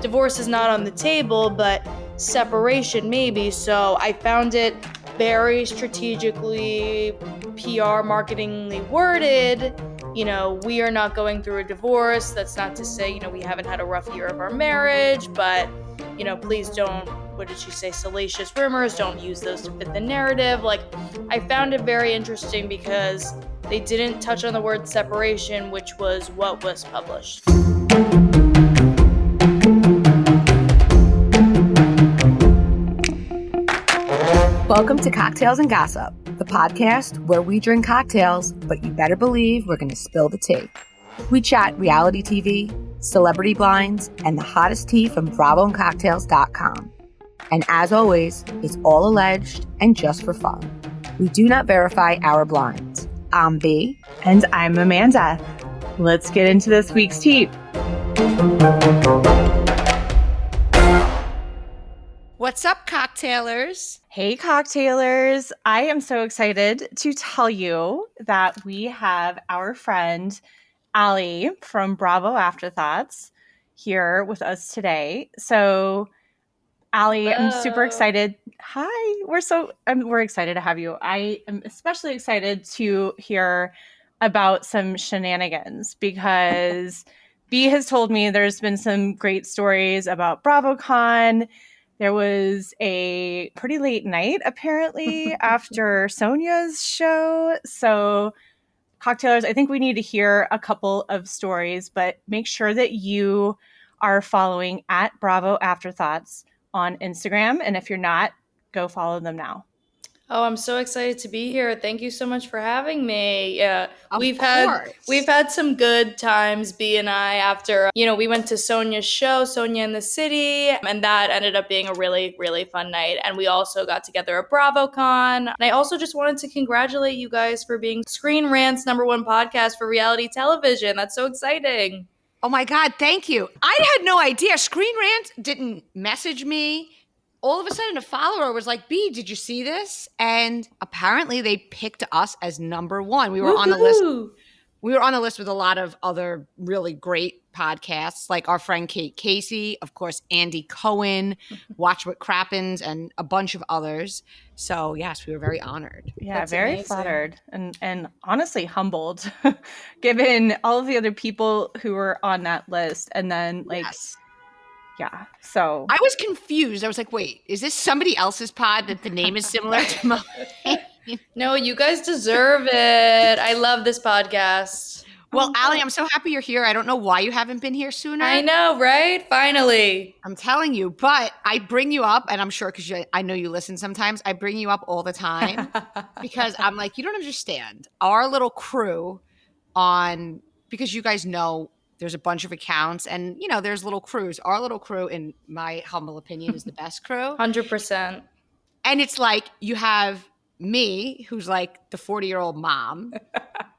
Divorce is not on the table, but separation maybe. So I found it very strategically, PR marketingly worded. You know, we are not going through a divorce. That's not to say, you know, we haven't had a rough year of our marriage, but, you know, please don't, what did she say, salacious rumors, don't use those to fit the narrative. Like, I found it very interesting because they didn't touch on the word separation, which was what was published. Welcome to Cocktails and Gossip, the podcast where we drink cocktails, but you better believe we're going to spill the tea. We chat reality TV, celebrity blinds, and the hottest tea from BravoCocktails.com. And as always, it's all alleged and just for fun. We do not verify our blinds. I'm B. And I'm Amanda. Let's get into this week's tea. What's up, cocktailers? Hey, cocktailers. I am so excited to tell you that we have our friend Allie from Bravo Afterthoughts here with us today. So Allie, I'm super excited. Hi, we're excited to have you. I am especially excited to hear about some shenanigans because B has told me there's been some great stories about BravoCon. There was a pretty late night apparently after Sonja's show. So cocktailers, I think we need to hear a couple of stories, but make sure that you are following at Bravo Afterthoughts on Instagram, and if you're not, go follow them now. Oh, I'm so excited to be here. Thank you so much for having me. Yeah, we've had some good times, B and I, after, you know, we went to Sonja's show, Sonja in the City, and that ended up being a really, really fun night. And we also got together at BravoCon. And I also just wanted to congratulate you guys for being Screen Rant's #1 podcast for reality television. That's so exciting. Oh, my God. Thank you. I had no idea. Screen Rant didn't message me. All of a sudden, a follower was like, B, did you see this? And apparently they picked us as #1. We were on the list. We were on a list with a lot of other really great podcasts, like our friend Kate Casey, of course, Andy Cohen, Watch What Crappens, and a bunch of others. So, yes, we were very honored. Yeah, that's very amazing. Flattered and honestly humbled, given all of the other people who were on that list. And then, like, yes. Yeah, so. I was confused. I was like, wait, is this somebody else's pod that the name is similar to mine? No, you guys deserve it. I love this podcast. Well, Allie, I'm so happy you're here. I don't know why you haven't been here sooner. I know, right? Finally. I'm telling you, but I bring you up, and I'm sure because I know you listen sometimes. I bring you up all the time because I'm like, you don't understand. Our little crew on – because you guys know there's a bunch of accounts, and, you know, there's little crews. Our little crew, in my humble opinion, is the best crew. 100%. And it's like you have – me, who's like the 40-year-old mom.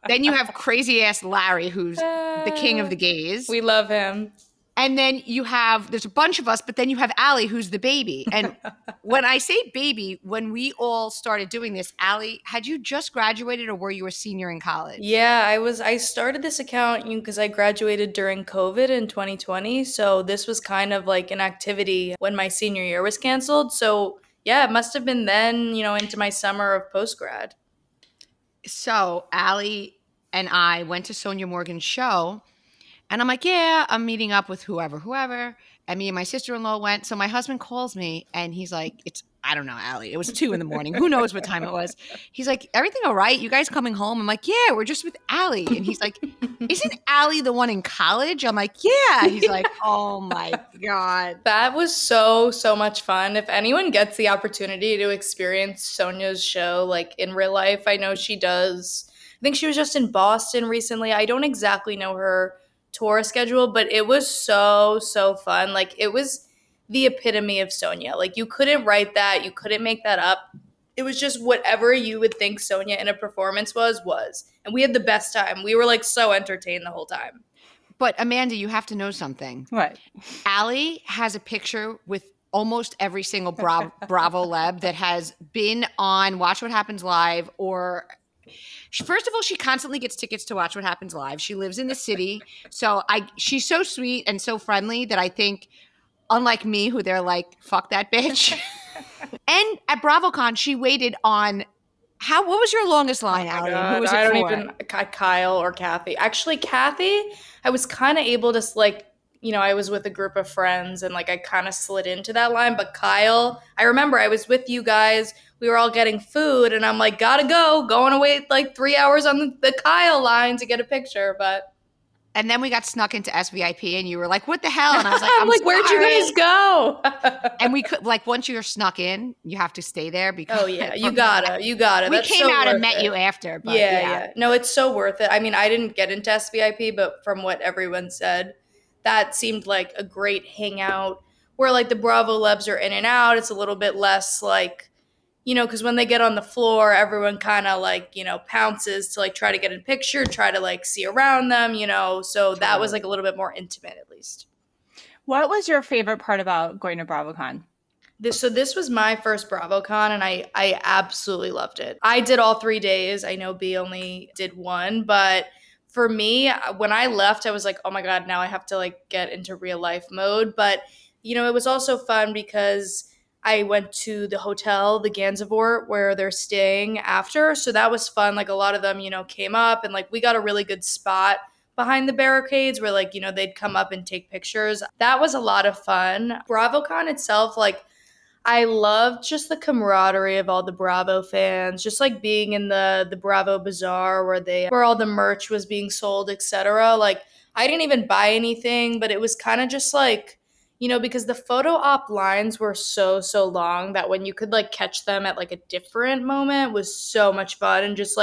Then you have crazy ass Larry, who's the king of the gays. We love him. And then you have, there's a bunch of us, but then you have Allie, who's the baby. And when I say baby, when we all started doing this, Allie, had you just graduated or were you a senior in college? Yeah, I started this account because I graduated during COVID in 2020. So this was kind of like an activity when my senior year was canceled. So yeah, it must have been then, you know, into my summer of post-grad. So Allie and I went to Sonja Morgan's show, and I'm like, yeah, I'm meeting up with whoever. And me and my sister-in-law went. So my husband calls me, and he's like, I don't know, Allie. It was 2 a.m. Who knows what time it was? He's like, everything all right? You guys coming home? I'm like, yeah, we're just with Allie. And he's like, isn't Allie the one in college? I'm like, yeah. He's like, oh my God. That was so, so much fun. If anyone gets the opportunity to experience Sonja's show, like in real life, I know she does. I think she was just in Boston recently. I don't exactly know her tour schedule, but it was so, so fun. Like, it was the epitome of Sonja. Like, you couldn't write that. You couldn't make that up. It was just whatever you would think Sonja in a performance was. And we had the best time. We were, like, so entertained the whole time. But, Amanda, you have to know something. What? Allie has a picture with almost every single Bravo Leb that has been on Watch What Happens Live or First of all, she constantly gets tickets to Watch What Happens Live. She lives in the city. So she's so sweet and so friendly that I think, unlike me, who they're like, fuck that bitch. And at BravoCon, she waited on what was your longest line, Allie? Who was it Kyle or Kathy. Actually, Kathy, I was kind of able to I was with a group of friends and I kind of slid into that line. But Kyle, I remember I was with you guys. We were all getting food and I'm like, gotta go. Going to wait 3 hours on the Kyle line to get a picture. And then we got snuck into SVIP and you were like, what the hell? And I was like, I'm like, where'd you guys go? And we could once you're snuck in, you have to stay there because you gotta. We came out and met you after. But yeah. No, it's so worth it. I mean, I didn't get into SVIP, but from what everyone said, that seemed like a great hangout where the Bravo Lebs are in and out. It's a little bit less because when they get on the floor, everyone kind of pounces to try to get a picture, try to see around them, so that was a little bit more intimate at least. What was your favorite part about going to BravoCon? This was my first BravoCon and I absolutely loved it. I did all 3 days. I know B only did one, but for me, when I left, I was like, oh my God, now I have to get into real life mode. But, it was also fun because I went to the hotel, the Gansevoort, where they're staying after. So that was fun. A lot of them, came up and we got a really good spot behind the barricades where they'd come up and take pictures. That was a lot of fun. BravoCon itself, I loved just the camaraderie of all the Bravo fans, just being in the Bravo Bazaar where all the merch was being sold, etc. I didn't even buy anything, but it was kind of just because the photo op lines were so long that when you could catch them at a different moment was so much fun. And just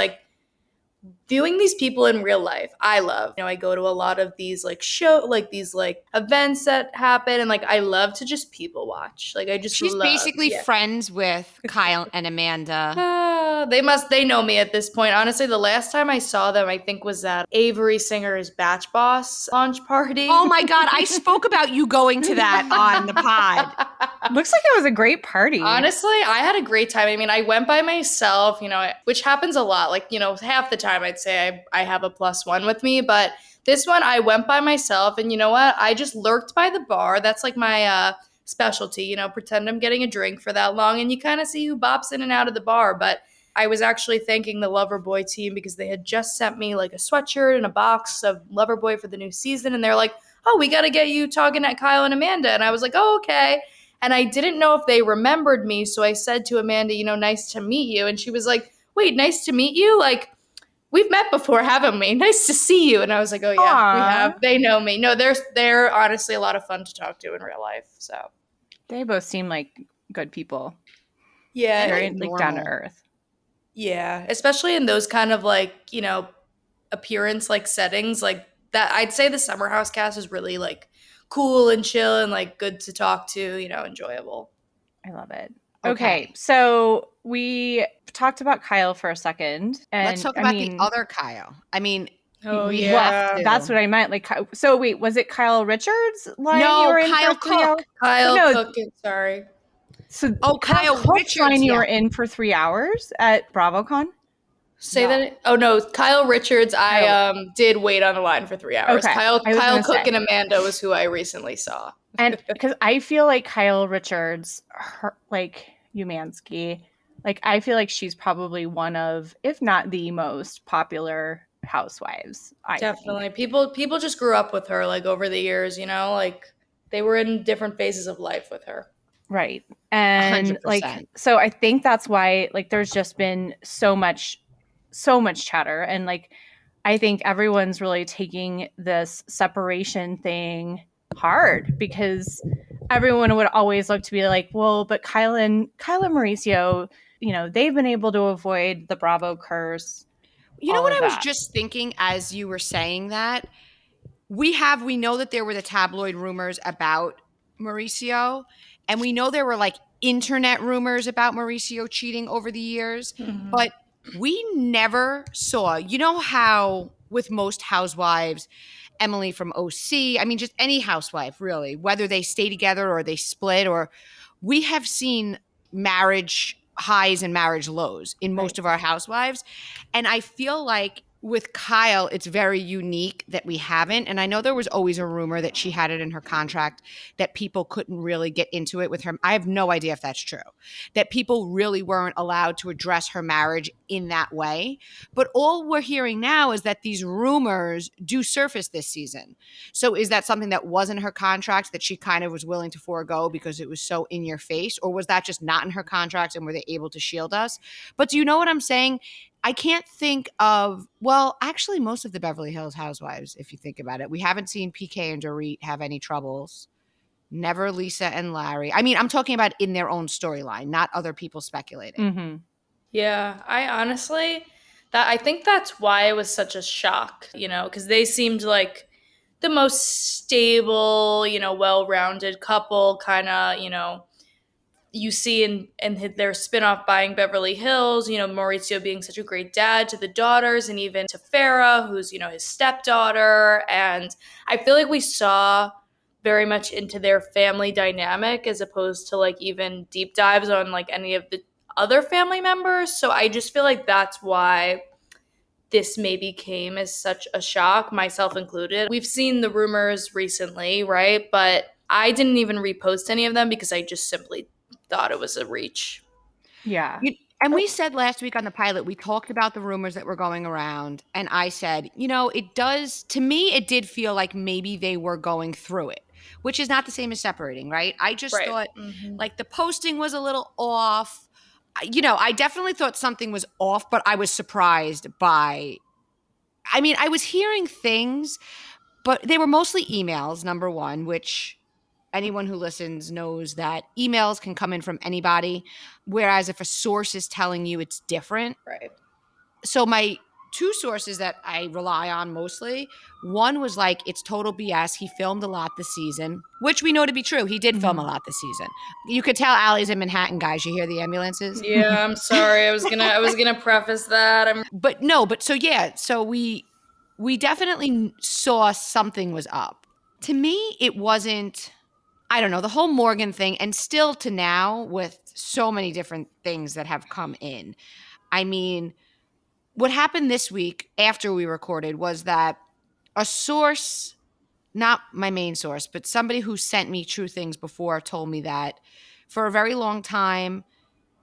viewing these people in real life, I love. I go to a lot of these events that happen. And I love to just people watch. Friends with Kyle and Amanda. They know me at this point. Honestly, the last time I saw them, I think was at Avery Singer's Batch Boss launch party. Oh my God. I spoke about you going to that on the pod. Looks like it was a great party. Honestly, I had a great time. I mean, I went by myself, which happens a lot. Half the time I'd say I have a plus one with me, but this one I went by myself and you know what? I just lurked by the bar. That's my specialty, pretend I'm getting a drink for that long and you kind of see who bops in and out of the bar. But I was actually thanking the Loverboy team because they had just sent me a sweatshirt and a box of Loverboy for the new season. And they're like, oh, we got to get you talking at Kyle and Amanda. And I was like, oh, okay. And I didn't know if they remembered me. So I said to Amanda, nice to meet you. And she was like, wait, nice to meet you? We've met before, haven't we? Nice to see you. And I was like, oh yeah, aww, we have. They know me. No, they're honestly a lot of fun to talk to in real life. So they both seem like good people. Yeah, very down to earth. Yeah, especially in those kind of appearance settings that. I'd say the Summer House cast is really cool and chill and good to talk to. Enjoyable. I love it. Okay, so we talked about Kyle for a second. And let's talk about the other Kyle. That's what I meant. So wait, was it Kyle Richards? Kyle Cook. So Kyle Richards line you were in for 3 hours at BravoCon? That. Oh no, Kyle Richards. I did wait on the line for 3 hours. Okay. Kyle Cook and Amanda was who I recently saw. And because I feel Kyle Richards, Umansky, I feel she's probably one of, if not the most popular housewives. I think. People just grew up with her over the years, they were in different phases of life with her. Right. And 100%. So I think that's why there's just been so much chatter. And I think everyone's really taking this separation thing hard because everyone would always look to be but Kyle and Mauricio, they've been able to avoid the Bravo curse. You know what I was just thinking as you were saying that? We know that there were the tabloid rumors about Mauricio, and we know there were internet rumors about Mauricio cheating over the years, mm-hmm. but we never saw, how with most housewives, Emily from OC, just any housewife really, whether they stay together or they split, or we have seen marriage highs and marriage lows in most of our housewives. And I feel like with Kyle, it's very unique that we haven't. And I know there was always a rumor that she had it in her contract that people couldn't really get into it with her. I have no idea if that's true, that people really weren't allowed to address her marriage in that way. But all we're hearing now is that these rumors do surface this season. So is that something that wasn't her contract that she kind of was willing to forego because it was so in your face? Or was that just not in her contract and were they able to shield us? But do you know what I'm saying? I can't think of, well, actually most of the Beverly Hills housewives, if you think about it, we haven't seen PK and Dorit have any troubles. Never Lisa and Larry. I mean, I'm talking about in their own storyline, not other people speculating. Mm-hmm. Yeah, I honestly, I think that's why it was such a shock, you know, because they seemed like the most stable, you know, well-rounded couple kind of, you know, you see in their spinoff buying Beverly Hills, you know, Mauricio being such a great dad to the daughters and even to Farah, who's, you know, his stepdaughter. And I feel like we saw very much into their family dynamic as opposed to like even deep dives on like any of the other family members. So I just feel like that's why this maybe came as such a shock, myself included. We've seen the rumors recently, right? But I didn't even repost any of them because I just simply thought it was a reach. Yeah. And we said last week on the pilot, we talked about the rumors that were going around. And I said, you know, it does, to me, it did feel like maybe they were going through it, which is not the same as separating, right? I just thought like the posting was a little off. You know, I definitely thought something was off, but I was surprised by, I mean, I was hearing things, but they were mostly emails, number one, which anyone who listens knows that emails can come in from anybody, whereas if a source is telling you it's different. Right. So my two sources that I rely on mostly, one was like, it's total BS. He filmed a lot this season, which we know to be true. He did film a lot this season. You could tell Allie's in Manhattan, guys. You hear the ambulances? Yeah, I'm sorry. I was gonna preface that. So we definitely saw something was up. To me, it wasn't – I don't know, the whole Morgan thing, and still to now with so many different things that have come in. I mean, what happened this week after we recorded was that a source, not my main source, but somebody who sent me true things before told me that for a very long time,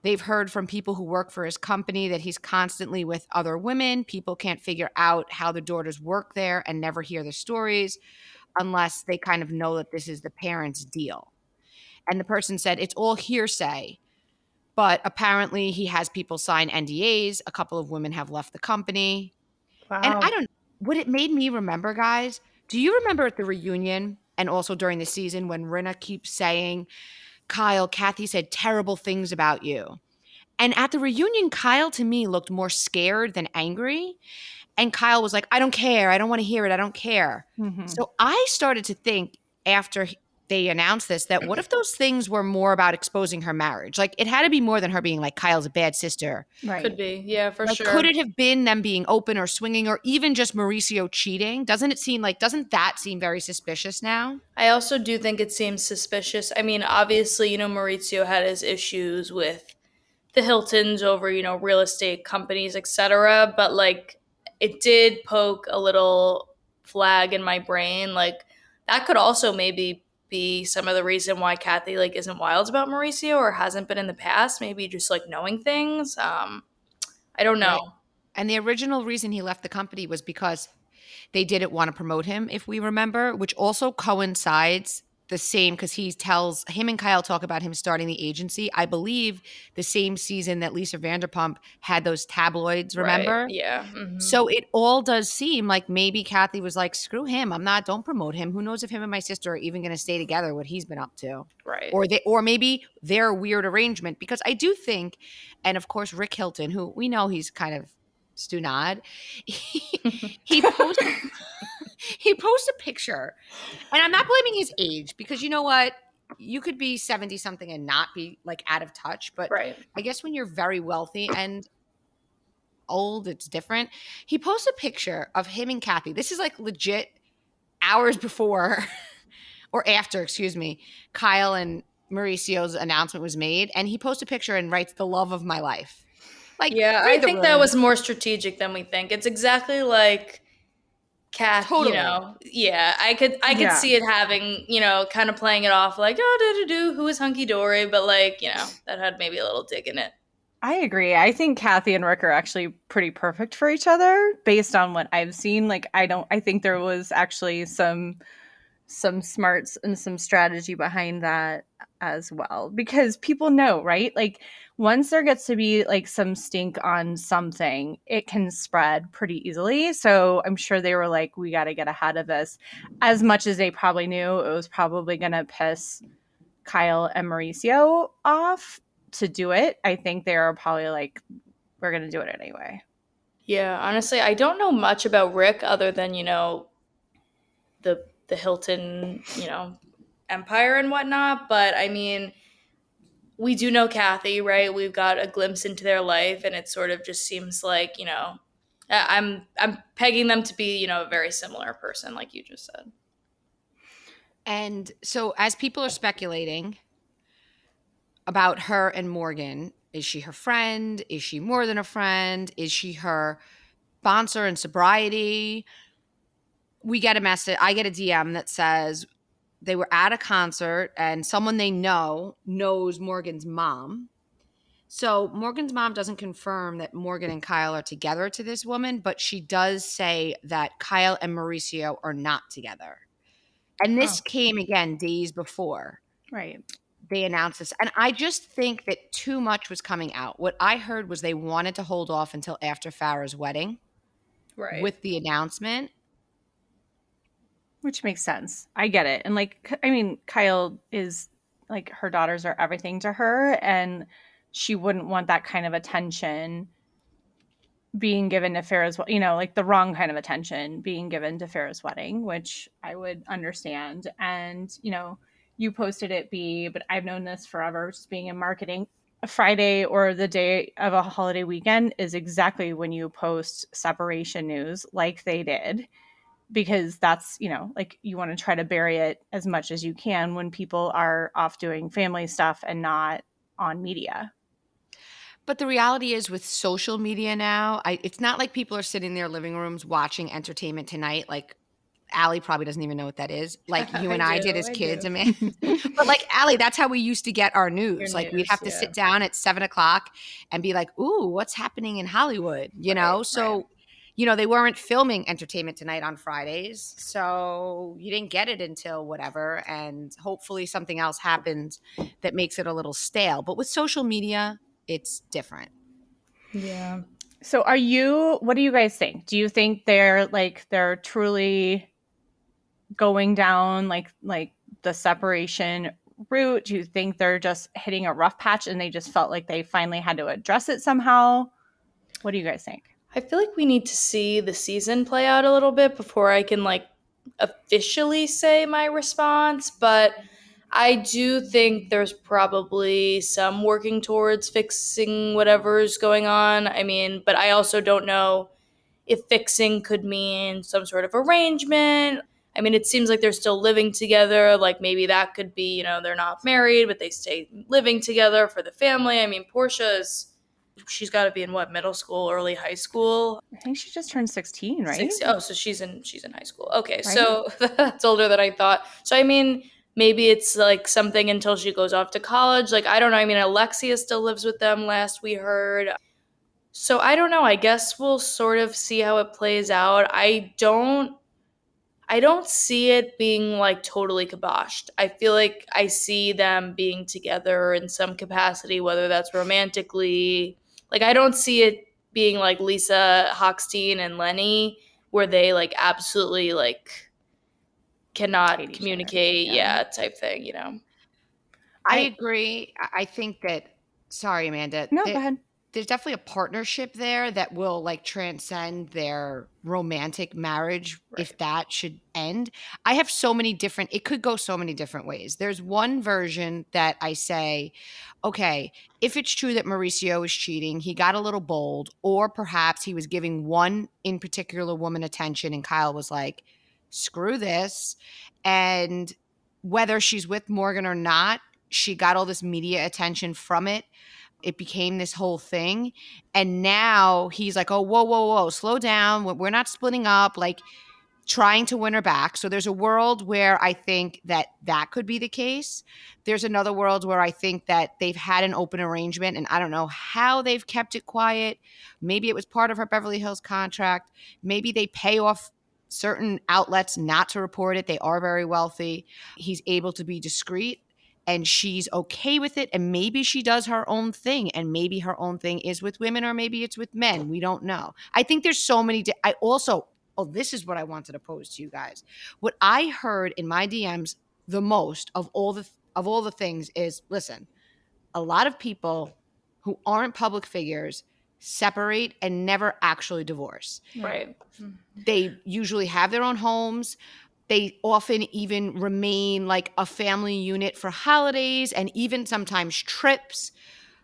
they've heard from people who work for his company that he's constantly with other women. People can't figure out how the daughters work there and never hear their stories, unless they kind of know that this is the parents' deal. And the person said, it's all hearsay, but apparently he has people sign NDAs. A couple of women have left the company. Wow. And I don't know what it made me remember, guys. Do you remember at the reunion and also during the season when Rinna keeps saying, Kyle, Kathy said terrible things about you. And at the reunion, Kyle to me looked more scared than angry. And Kyle was like, I don't care. I don't want to hear it. I don't care. Mm-hmm. So I started to think after they announced this that what if those things were more about exposing her marriage? Like it had to be more than her being like, Kyle's a bad sister. Right. Could be. Yeah, for sure. Could it have been them being open or swinging or even just Mauricio cheating? Doesn't that seem very suspicious now? I also do think it seems suspicious. I mean, obviously, you know, Mauricio had his issues with the Hiltons over, you know, real estate companies, et cetera. But like, it did poke a little flag in my brain. Like that could also maybe be some of the reason why Kathy like isn't wild about Mauricio or hasn't been in the past. Maybe just like knowing things. I don't know. Right. And the original reason he left the company was because they didn't want to promote him, if we remember, which also coincides the same because he tells him and Kyle talk about him starting the agency. I believe the same season that Lisa Vanderpump had those tabloids, remember? Right. Yeah. Mm-hmm. So it all does seem like maybe Kathy was like, screw him. Don't promote him. Who knows if him and my sister are even going to stay together, what he's been up to. Right. Or maybe their weird arrangement, because I do think, and of course, Rick Hilton, who we know he's kind of Stu Nod, he posts a picture, and I'm not blaming his age because you know what? You could be 70 something and not be like out of touch, but right. I guess when you're very wealthy and old, it's different. He posts a picture of him and Kathy. This is like legit hours before or after, excuse me, Kyle and Mauricio's announcement was made, and he posts a picture and writes "the love of my life." Like, yeah, I think that was more strategic than we think. It's exactly like Kath, totally. You know, yeah, I could see it having, you know, kind of playing it off like, oh, do, who is hunky dory, but like, you know, that had maybe a little dig in it. I agree. I think Kathy and Rick are actually pretty perfect for each other based on what I've seen. Like, I think there was actually some smarts and some strategy behind that as well, because people know, right? Like, once there gets to be like some stink on something, it can spread pretty easily. So I'm sure they were like, we got to get ahead of this, as much as they probably knew it was probably going to piss Kyle and Mauricio off to do it. I think they are probably like, we're going to do it anyway. Yeah, honestly, I don't know much about Rick other than, you know, the Hilton, you know, empire and whatnot. But I mean, we do know Kathy, right? We've got a glimpse into their life, and it sort of just seems like, you know, I'm pegging them to be, you know, a very similar person, like you just said. And so as people are speculating about her and Morgan, is she her friend? Is she more than a friend? Is she her sponsor in sobriety? We get a message. I get a DM that says they were at a concert and someone they know knows Morgan's mom. So Morgan's mom doesn't confirm that Morgan and Kyle are together to this woman, but she does say that Kyle and Mauricio are not together. And this came, again, days before. Right. They announced this. And I just think that too much was coming out. What I heard was they wanted to hold off until after Farrah's wedding, right, with the announcement. Which makes sense. I get it. And like, I mean, Kyle is like, her daughters are everything to her, and she wouldn't want that kind of attention being given to Farrah's, you know, like the wrong kind of attention being given to Farrah's wedding, which I would understand. And, you know, you posted it, B, but I've known this forever, just being in marketing. A Friday or the day of a holiday weekend is exactly when you post separation news like they did. Because that's, you know, like, you want to try to bury it as much as you can when people are off doing family stuff and not on media. But the reality is, with social media now, it's not like people are sitting in their living rooms watching Entertainment Tonight. Like, Allie probably doesn't even know what that is. Like, you and I did as kids. Amanda. But like, Allie, that's how we used to get our news. Like, we'd have to sit down at 7:00 and be like, ooh, what's happening in Hollywood? You know? So. Right. You know, they weren't filming Entertainment Tonight on Fridays, so you didn't get it until whatever, and hopefully something else happens that makes it a little stale. But with social media, it's different. Yeah. So what do you guys think? Do you think they're truly going down like the separation route? Do you think they're just hitting a rough patch and they just felt like they finally had to address it somehow? What do you guys think? I feel like we need to see the season play out a little bit before I can, like, officially say my response. But I do think there's probably some working towards fixing whatever's going on. I mean, but I also don't know if fixing could mean some sort of arrangement. I mean, it seems like they're still living together. Like, maybe that could be, you know, they're not married, but they stay living together for the family. I mean, she's got to be in what, middle school, early high school? I think she just turned 16, right? 16. Oh, so she's in high school. Okay, right? So that's older than I thought. So I mean, maybe it's like something until she goes off to college. Like, I don't know. I mean, Alexia still lives with them, last we heard. So I don't know. I guess we'll sort of see how it plays out. I don't see it being like totally kiboshed. I feel like I see them being together in some capacity, whether that's romantically. Like, I don't see it being like Lisa Hochstein and Lenny, where they like absolutely like cannot communicate, type thing, you know. I agree. I think that, sorry, Amanda. No, go ahead. There's definitely a partnership there that will like transcend their romantic marriage, right, if that should end. I have so many different – it could go so many different ways. There's one version that I say, okay, if it's true that Mauricio is cheating, he got a little bold, or perhaps he was giving one in particular woman attention and Kyle was like, screw this. And whether she's with Morgan or not, she got all this media attention from it. It became this whole thing. And now he's like, oh, whoa, whoa, whoa, slow down. We're not splitting up, like trying to win her back. So there's a world where I think that that could be the case. There's another world where I think that they've had an open arrangement and I don't know how they've kept it quiet. Maybe it was part of her Beverly Hills contract. Maybe they pay off certain outlets not to report it. They are very wealthy. He's able to be discreet. And she's okay with it. And maybe she does her own thing. And maybe her own thing is with women or maybe it's with men. We don't know. I think there's so many. This is what I wanted to pose to you guys. What I heard in my DMs the most of all the things is, listen, a lot of people who aren't public figures separate and never actually divorce. Right. They usually have their own homes. They often even remain like a family unit for holidays and even sometimes trips,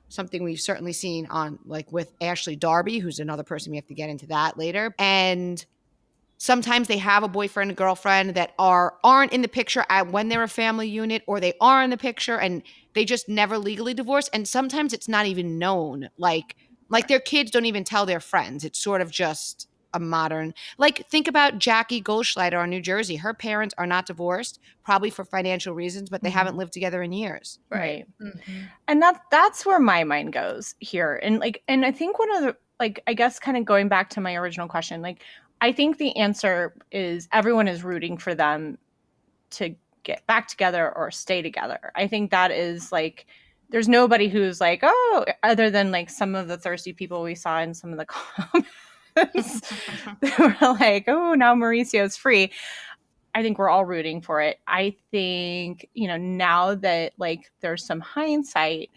something we've certainly seen on like with Ashley Darby, who's another person we have to get into that later. And sometimes they have a boyfriend and girlfriend that aren't in the picture at when they're a family unit, or they are in the picture and they just never legally divorce. And sometimes it's not even known. Like their kids don't even tell their friends. It's sort of just a modern, like think about Jackie Goldschneider on New Jersey. Her parents are not divorced, probably for financial reasons, but they haven't lived together in years. Right. Mm-hmm. And that's where my mind goes here. And I think one of the, I guess kind of going back to my original question, I think the answer is everyone is rooting for them to get back together or stay together. I think that is there's nobody who's other than some of the thirsty people we saw in some of the comments. They were oh, now Mauricio's free. I think we're all rooting for it. I think, now that there's some hindsight,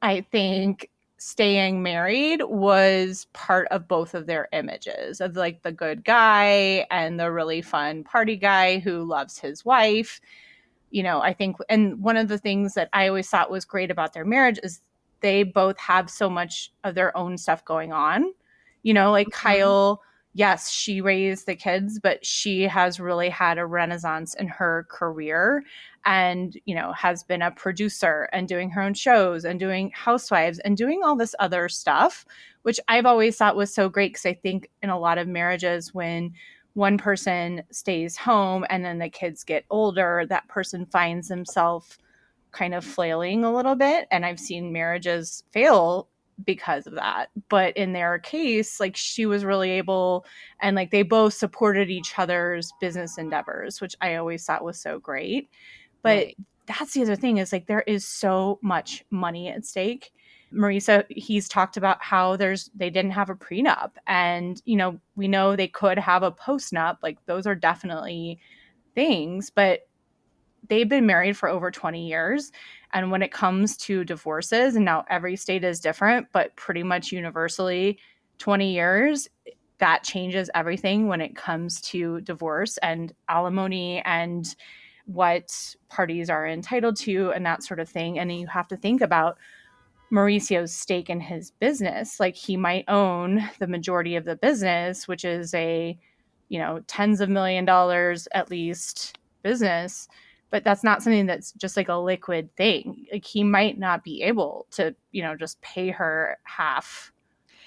I think staying married was part of both of their images of the good guy and the really fun party guy who loves his wife. I think, and one of the things that I always thought was great about their marriage is they both have so much of their own stuff going on. Kyle, yes, she raised the kids, but she has really had a renaissance in her career and, has been a producer and doing her own shows and doing Housewives and doing all this other stuff, which I've always thought was so great because I think in a lot of marriages when one person stays home and then the kids get older, that person finds themselves kind of flailing a little bit. And I've seen marriages fail because of that. But in their case, she was really able and they both supported each other's business endeavors, which I always thought was so great. But right. That's the other thing is there is so much money at stake. Mauricio, he's talked about how they didn't have a prenup and, we know they could have a postnup. Those are definitely things, but they've been married for over 20 years. And when it comes to divorces, and now every state is different, but pretty much universally 20 years, that changes everything when it comes to divorce and alimony and what parties are entitled to and that sort of thing. And you have to think about Mauricio's stake in his business. He might own the majority of the business, which is a, tens of $millions at least business. But that's not something that's just a liquid thing. He might not be able to, just pay her half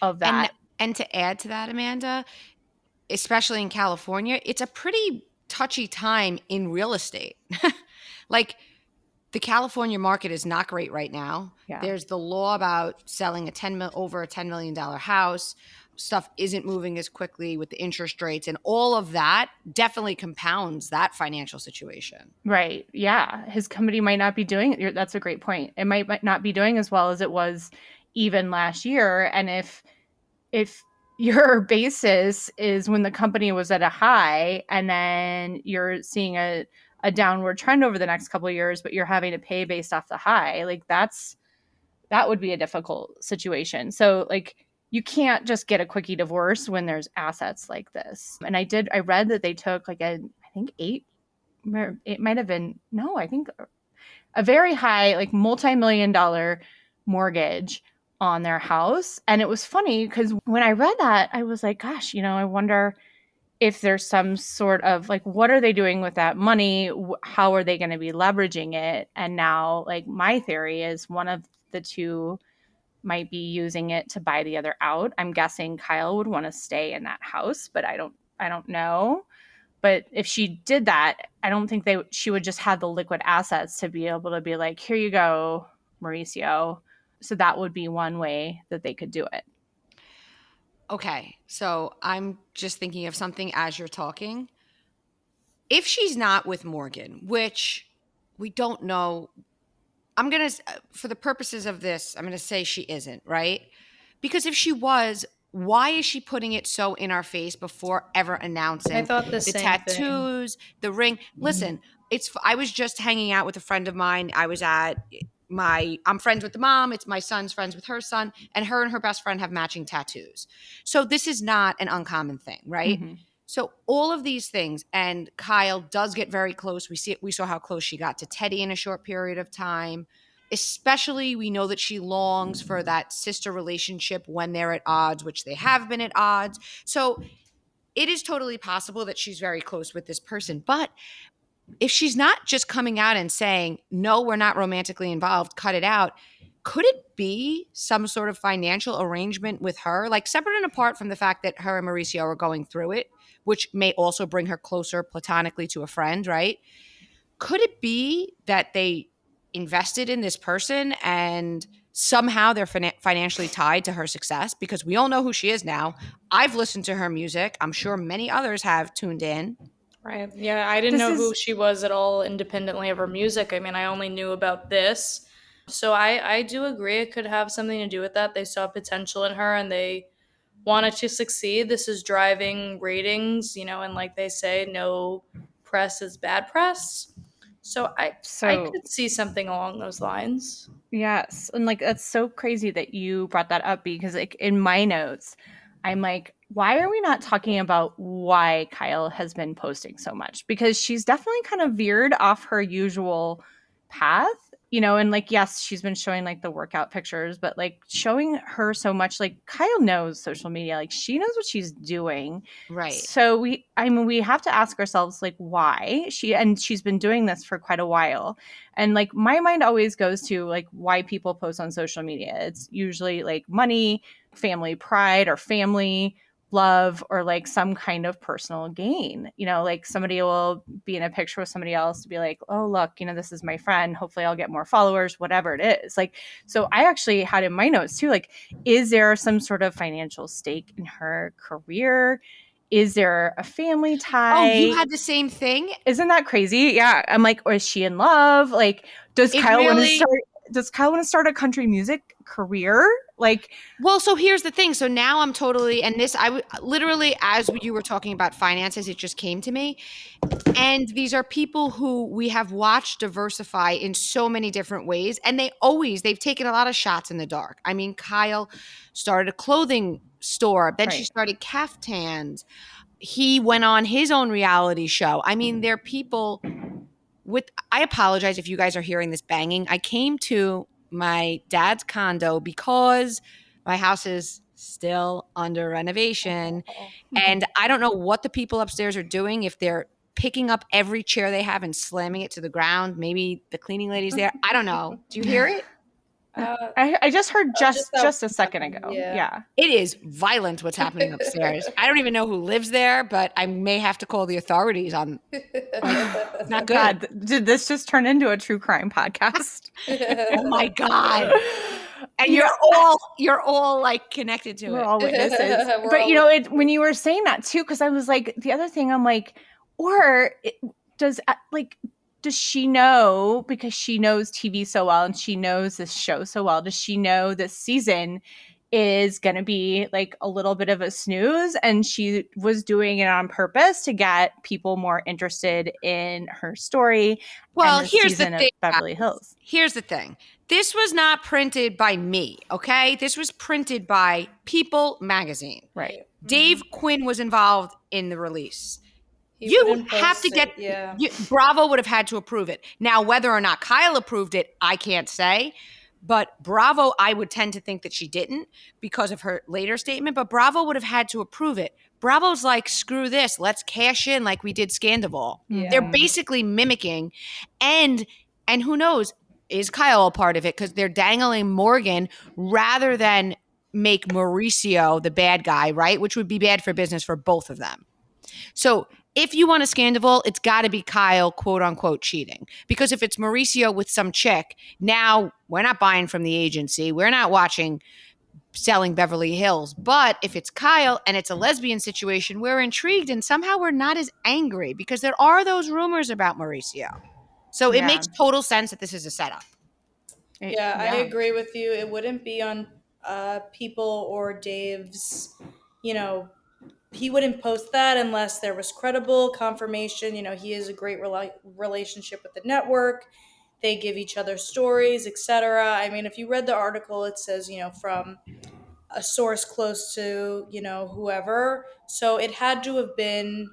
of that. And to add to that, Amanda, especially in California, it's a pretty touchy time in real estate. The California market is not great right now. Yeah. There's the law about selling over a $10 million house. Stuff isn't moving as quickly with the interest rates and all of that definitely compounds that financial situation. Right. Yeah. His company might not be doing it. That's a great point. It might not be doing as well as it was even last year. And if your basis is when the company was at a high and then you're seeing a downward trend over the next couple of years, but you're having to pay based off the high, that would be a difficult situation. So you can't just get a quickie divorce when there's assets like this. And I read that they took a very high, multi-million-dollar mortgage on their house. And it was funny because when I read that, I was like, gosh, I wonder if there's some sort of like, what are they doing with that money? How are they going to be leveraging it? And now, like, my theory is one of the two might be using it to buy the other out. I'm guessing Kyle would want to stay in that house, but I don't know. But if she did that, I don't think she would just have the liquid assets to be able to be like, here you go, Mauricio. So that would be one way that they could do it. Okay, so I'm just thinking of something as you're talking. If she's not with Morgan, which we don't know, I'm going to, for the purposes of this, I'm going to say she isn't, right? Because if she was, why is she putting it so in our face before ever announcing the tattoos, the ring? Listen, I was just hanging out with a friend of mine. I'm friends with the mom. It's my son's friends with her son, and her best friend have matching tattoos. So this is not an uncommon thing, right? Mm-hmm. So all of these things, and Kyle does get very close. We saw how close she got to Teddy in a short period of time. Especially, we know that she longs for that sister relationship when they're at odds, which they have been at odds. So it is totally possible that she's very close with this person. But if she's not just coming out and saying, no, we're not romantically involved, cut it out, could it be some sort of financial arrangement with her? Like, separate and apart from the fact that her and Mauricio are going through it, which may also bring her closer platonically to a friend, right? Could it be that they invested in this person and somehow they're financially tied to her success? Because we all know who she is now. I've listened to her music. I'm sure many others have tuned in. Right. Yeah, I didn't know who she was at all independently of her music. I mean, I only knew about this. So I do agree it could have something to do with that. They saw potential in her and they wanted to succeed. This is driving ratings, you know, and like they say, no press is bad press. So I could see something along those lines. Yes. And like, that's so crazy that you brought that up, because like in my notes, I'm like, why are we not talking about why Kyle has been posting so much? Because she's definitely kind of veered off her usual path, you know, and like, yes, she's been showing like the workout pictures, but like showing her so much, like Kyle knows social media, like she knows what she's doing. Right. So we have to ask ourselves like why she's been doing this for quite a while. And like my mind always goes to like why people post on social media. It's usually like money, family pride, or family love, or like some kind of personal gain, you know, like somebody will be in a picture with somebody else to be like, oh, look, you know, this is my friend. Hopefully I'll get more followers, whatever it is. Like, so I actually had in my notes too, like, is there some sort of financial stake in her career? Is there a family tie? Oh, you had the same thing? Isn't that crazy? Yeah. I'm like, or is she in love? Like, does Kyle want to start a country music career? Like, well, so here's the thing. So now I'm totally, and this, literally, as you were talking about finances, it just came to me. And these are people who we have watched diversify in so many different ways. And they've taken a lot of shots in the dark. I mean, Kyle started a clothing store. Then she started caftans. He went on his own reality show. I mean, there are people I apologize if you guys are hearing this banging. I came to my dad's condo because my house is still under renovation. And I don't know what the people upstairs are doing, if they're picking up every chair they have and slamming it to the ground. Maybe the cleaning lady's there. I don't know. Do you hear it? I just heard just a second ago. Yeah. It is violent what's happening upstairs. I don't even know who lives there, but I may have to call the authorities on it's not good. God, did this just turn into a true crime podcast? Oh my God. And you're all like connected to it. We're all witnesses. But you know, when you were saying that too, because I was like, the other thing I'm like, does she know, because she knows TV so well and she knows this show so well, does she know this season is going to be like a little bit of a snooze and she was doing it on purpose to get people more interested in her story? Well, here's the thing. Beverly Hills. Here's the thing. This was not printed by me, okay? This was printed by People magazine. Right. Dave Quinn was involved in the release. You have to get it, yeah. Bravo would have had to approve it. Now, whether or not Kyle approved it, I can't say. But Bravo, I would tend to think that she didn't because of her later statement. But Bravo would have had to approve it. Bravo's like, screw this. Let's cash in like we did Scandoval. Yeah. They're basically mimicking. And who knows, is Kyle a part of it? Because they're dangling Morgan rather than make Mauricio the bad guy, right? Which would be bad for business for both of them. So if you want a Scandoval, it's got to be Kyle, quote unquote, cheating. Because if it's Mauricio with some chick, now we're not buying from the agency. We're not watching Selling Beverly Hills. But if it's Kyle and it's a lesbian situation, we're intrigued and somehow we're not as angry because there are those rumors about Mauricio. So it makes total sense that this is a setup. I agree with you. It wouldn't be on people or Dave's, you know, he wouldn't post that unless there was credible confirmation. You know, he has a great relationship with the network. They give each other stories, etc. I mean, if you read the article, it says, you know, from a source close to, you know, whoever. So it had to have been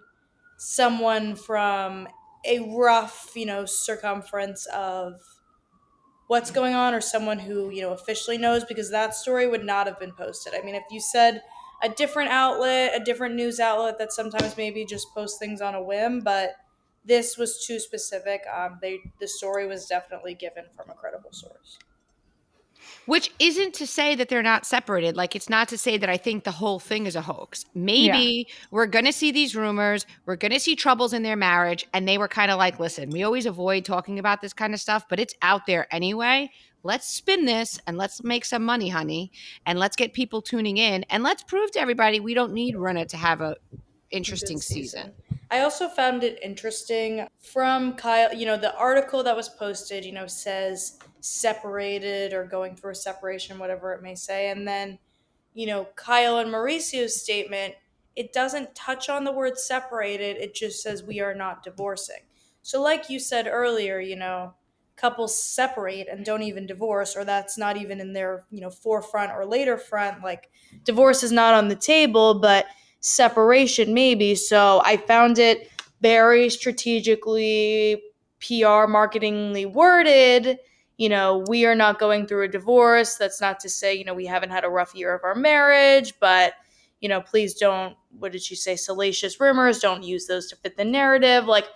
someone from a rough, you know, circumference of what's going on, or someone who, you know, officially knows, because that story would not have been posted. I mean, if you said a different outlet, a different news outlet that sometimes maybe just posts things on a whim, but this was too specific. The story was definitely given from a credible source. Which isn't to say that they're not separated. Like, it's not to say that I think the whole thing is a hoax. Maybe we're going to see these rumors. We're going to see troubles in their marriage. And they were kind of like, listen, we always avoid talking about this kind of stuff, but it's out there anyway. Let's spin this and let's make some money, honey. And let's get people tuning in. And let's prove to everybody we don't need Rena to have an interesting season. I also found it interesting from Kyle, you know, the article that was posted, you know, says separated or going through a separation, whatever it may say. And then, you know, Kyle and Mauricio's statement, it doesn't touch on the word separated. It just says we are not divorcing. So like you said earlier, you know, couples separate and don't even divorce, or that's not even in their, you know, forefront or later front. Like, divorce is not on the table, but separation maybe. So I found it very strategically PR marketingly worded. You know, we are not going through a divorce. That's not to say, you know, we haven't had a rough year of our marriage, but, you know, please don't, what did she say? Salacious rumors. Don't use those to fit the narrative. Like,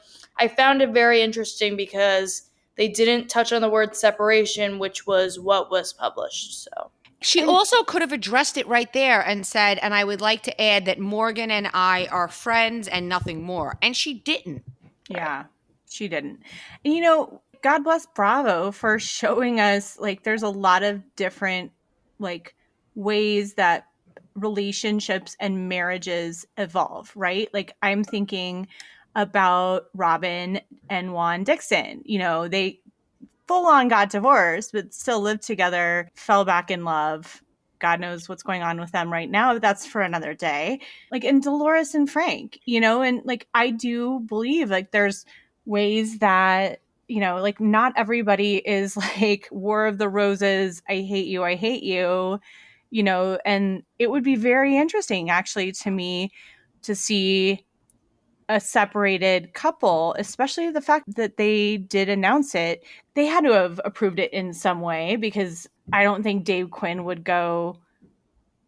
I found it very interesting because they didn't touch on the word separation, which was what was published. So she also could have addressed it right there and said, and I would like to add that Morgan and I are friends and nothing more. And she didn't. Yeah, she didn't. And, you know, God bless Bravo for showing us, like, there's a lot of different, like, ways that relationships and marriages evolve, right? Like, I'm thinking about Robin and Juan Dixon. You know, they full on got divorced, but still lived together, fell back in love. God knows what's going on with them right now. But that's for another day. Like, and Dolores and Frank, you know, and like, I do believe, like, there's ways that, you know, like, not everybody is like War of the Roses. I hate you, you know, and it would be very interesting actually to me to see a separated couple, especially the fact that they did announce it. They had to have approved it in some way, because I don't think Dave Quinn would go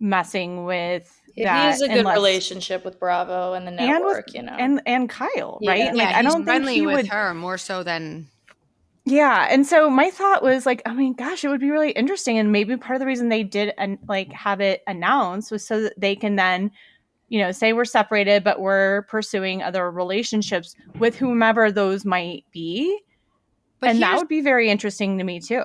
messing with that. He has a good relationship with Bravo and the network, you know. And Kyle, right? Yeah, like, I don't think he would, her more so than... Yeah, and so my thought was like, I mean, gosh, it would be really interesting, and maybe part of the reason they did like have it announced was so that they can then, you know, say we're separated, but we're pursuing other relationships with whomever those might be. But and that would be very interesting to me too.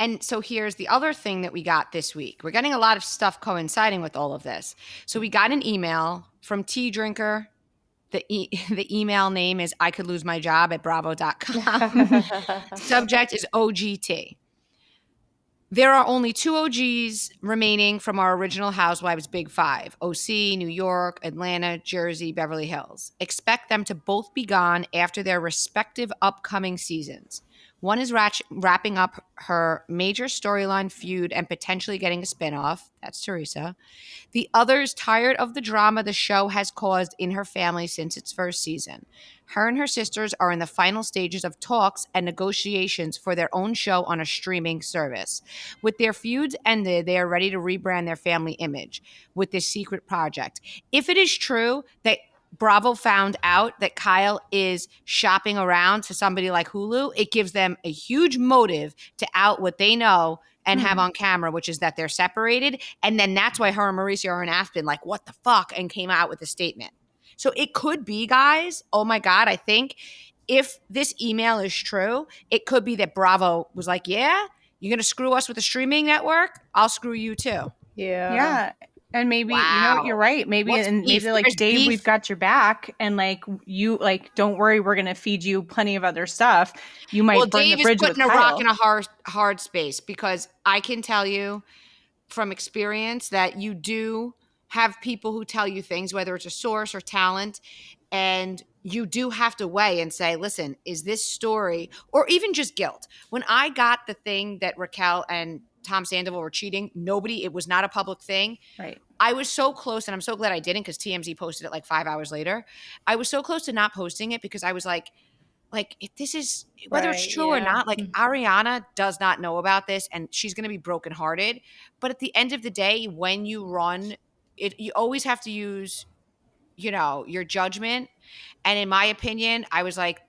And so here's the other thing that we got this week. We're getting a lot of stuff coinciding with all of this. So we got an email from Tea Drinker. The email name is I could lose my job at Bravo.com. Subject is OGT. There are only 2 OGs remaining from our original Housewives Big Five, OC, New York, Atlanta, Jersey, Beverly Hills. Expect them to both be gone after their respective upcoming seasons. One is wrapping up her major storyline feud and potentially getting a spinoff. That's Teresa. The other is tired of the drama the show has caused in her family since its first season. Her and her sisters are in the final stages of talks and negotiations for their own show on a streaming service. With their feuds ended, they are ready to rebrand their family image with this secret project. If it is true that Bravo found out that Kyle is shopping around to somebody like Hulu, it gives them a huge motive to out what they know and have on camera, which is that they're separated. And then that's why her and Mauricio are in Aspen, like, what the fuck, and came out with a statement. So it could be, guys, oh my God, I think if this email is true, it could be that Bravo was like, yeah, you're going to screw us with a streaming network? I'll screw you too. Yeah. Yeah. And maybe, wow. You know, you're right. Maybe, they're like, Dave, beef. We've got your back. And like, you, like, don't worry, we're going to feed you plenty of other stuff. You might burn Dave the bridge with Kyle. Well, Dave is putting a rock in a hard space, because I can tell you from experience that you do have people who tell you things, whether it's a source or talent, and you do have to weigh and say, listen, is this story, or even just guilt. When I got the thing that Raquel and Tom Sandoval were cheating, it was not a public thing. Right. I was so close, and I'm so glad I didn't, because TMZ posted it like 5 hours later. I was so close to not posting it, because I was like, if this is, whether it's true or not, like, Ariana does not know about this, and she's going to be brokenhearted. But at the end of the day, when you run it, you always have to use, you know, your judgment. And in my opinion, I was like,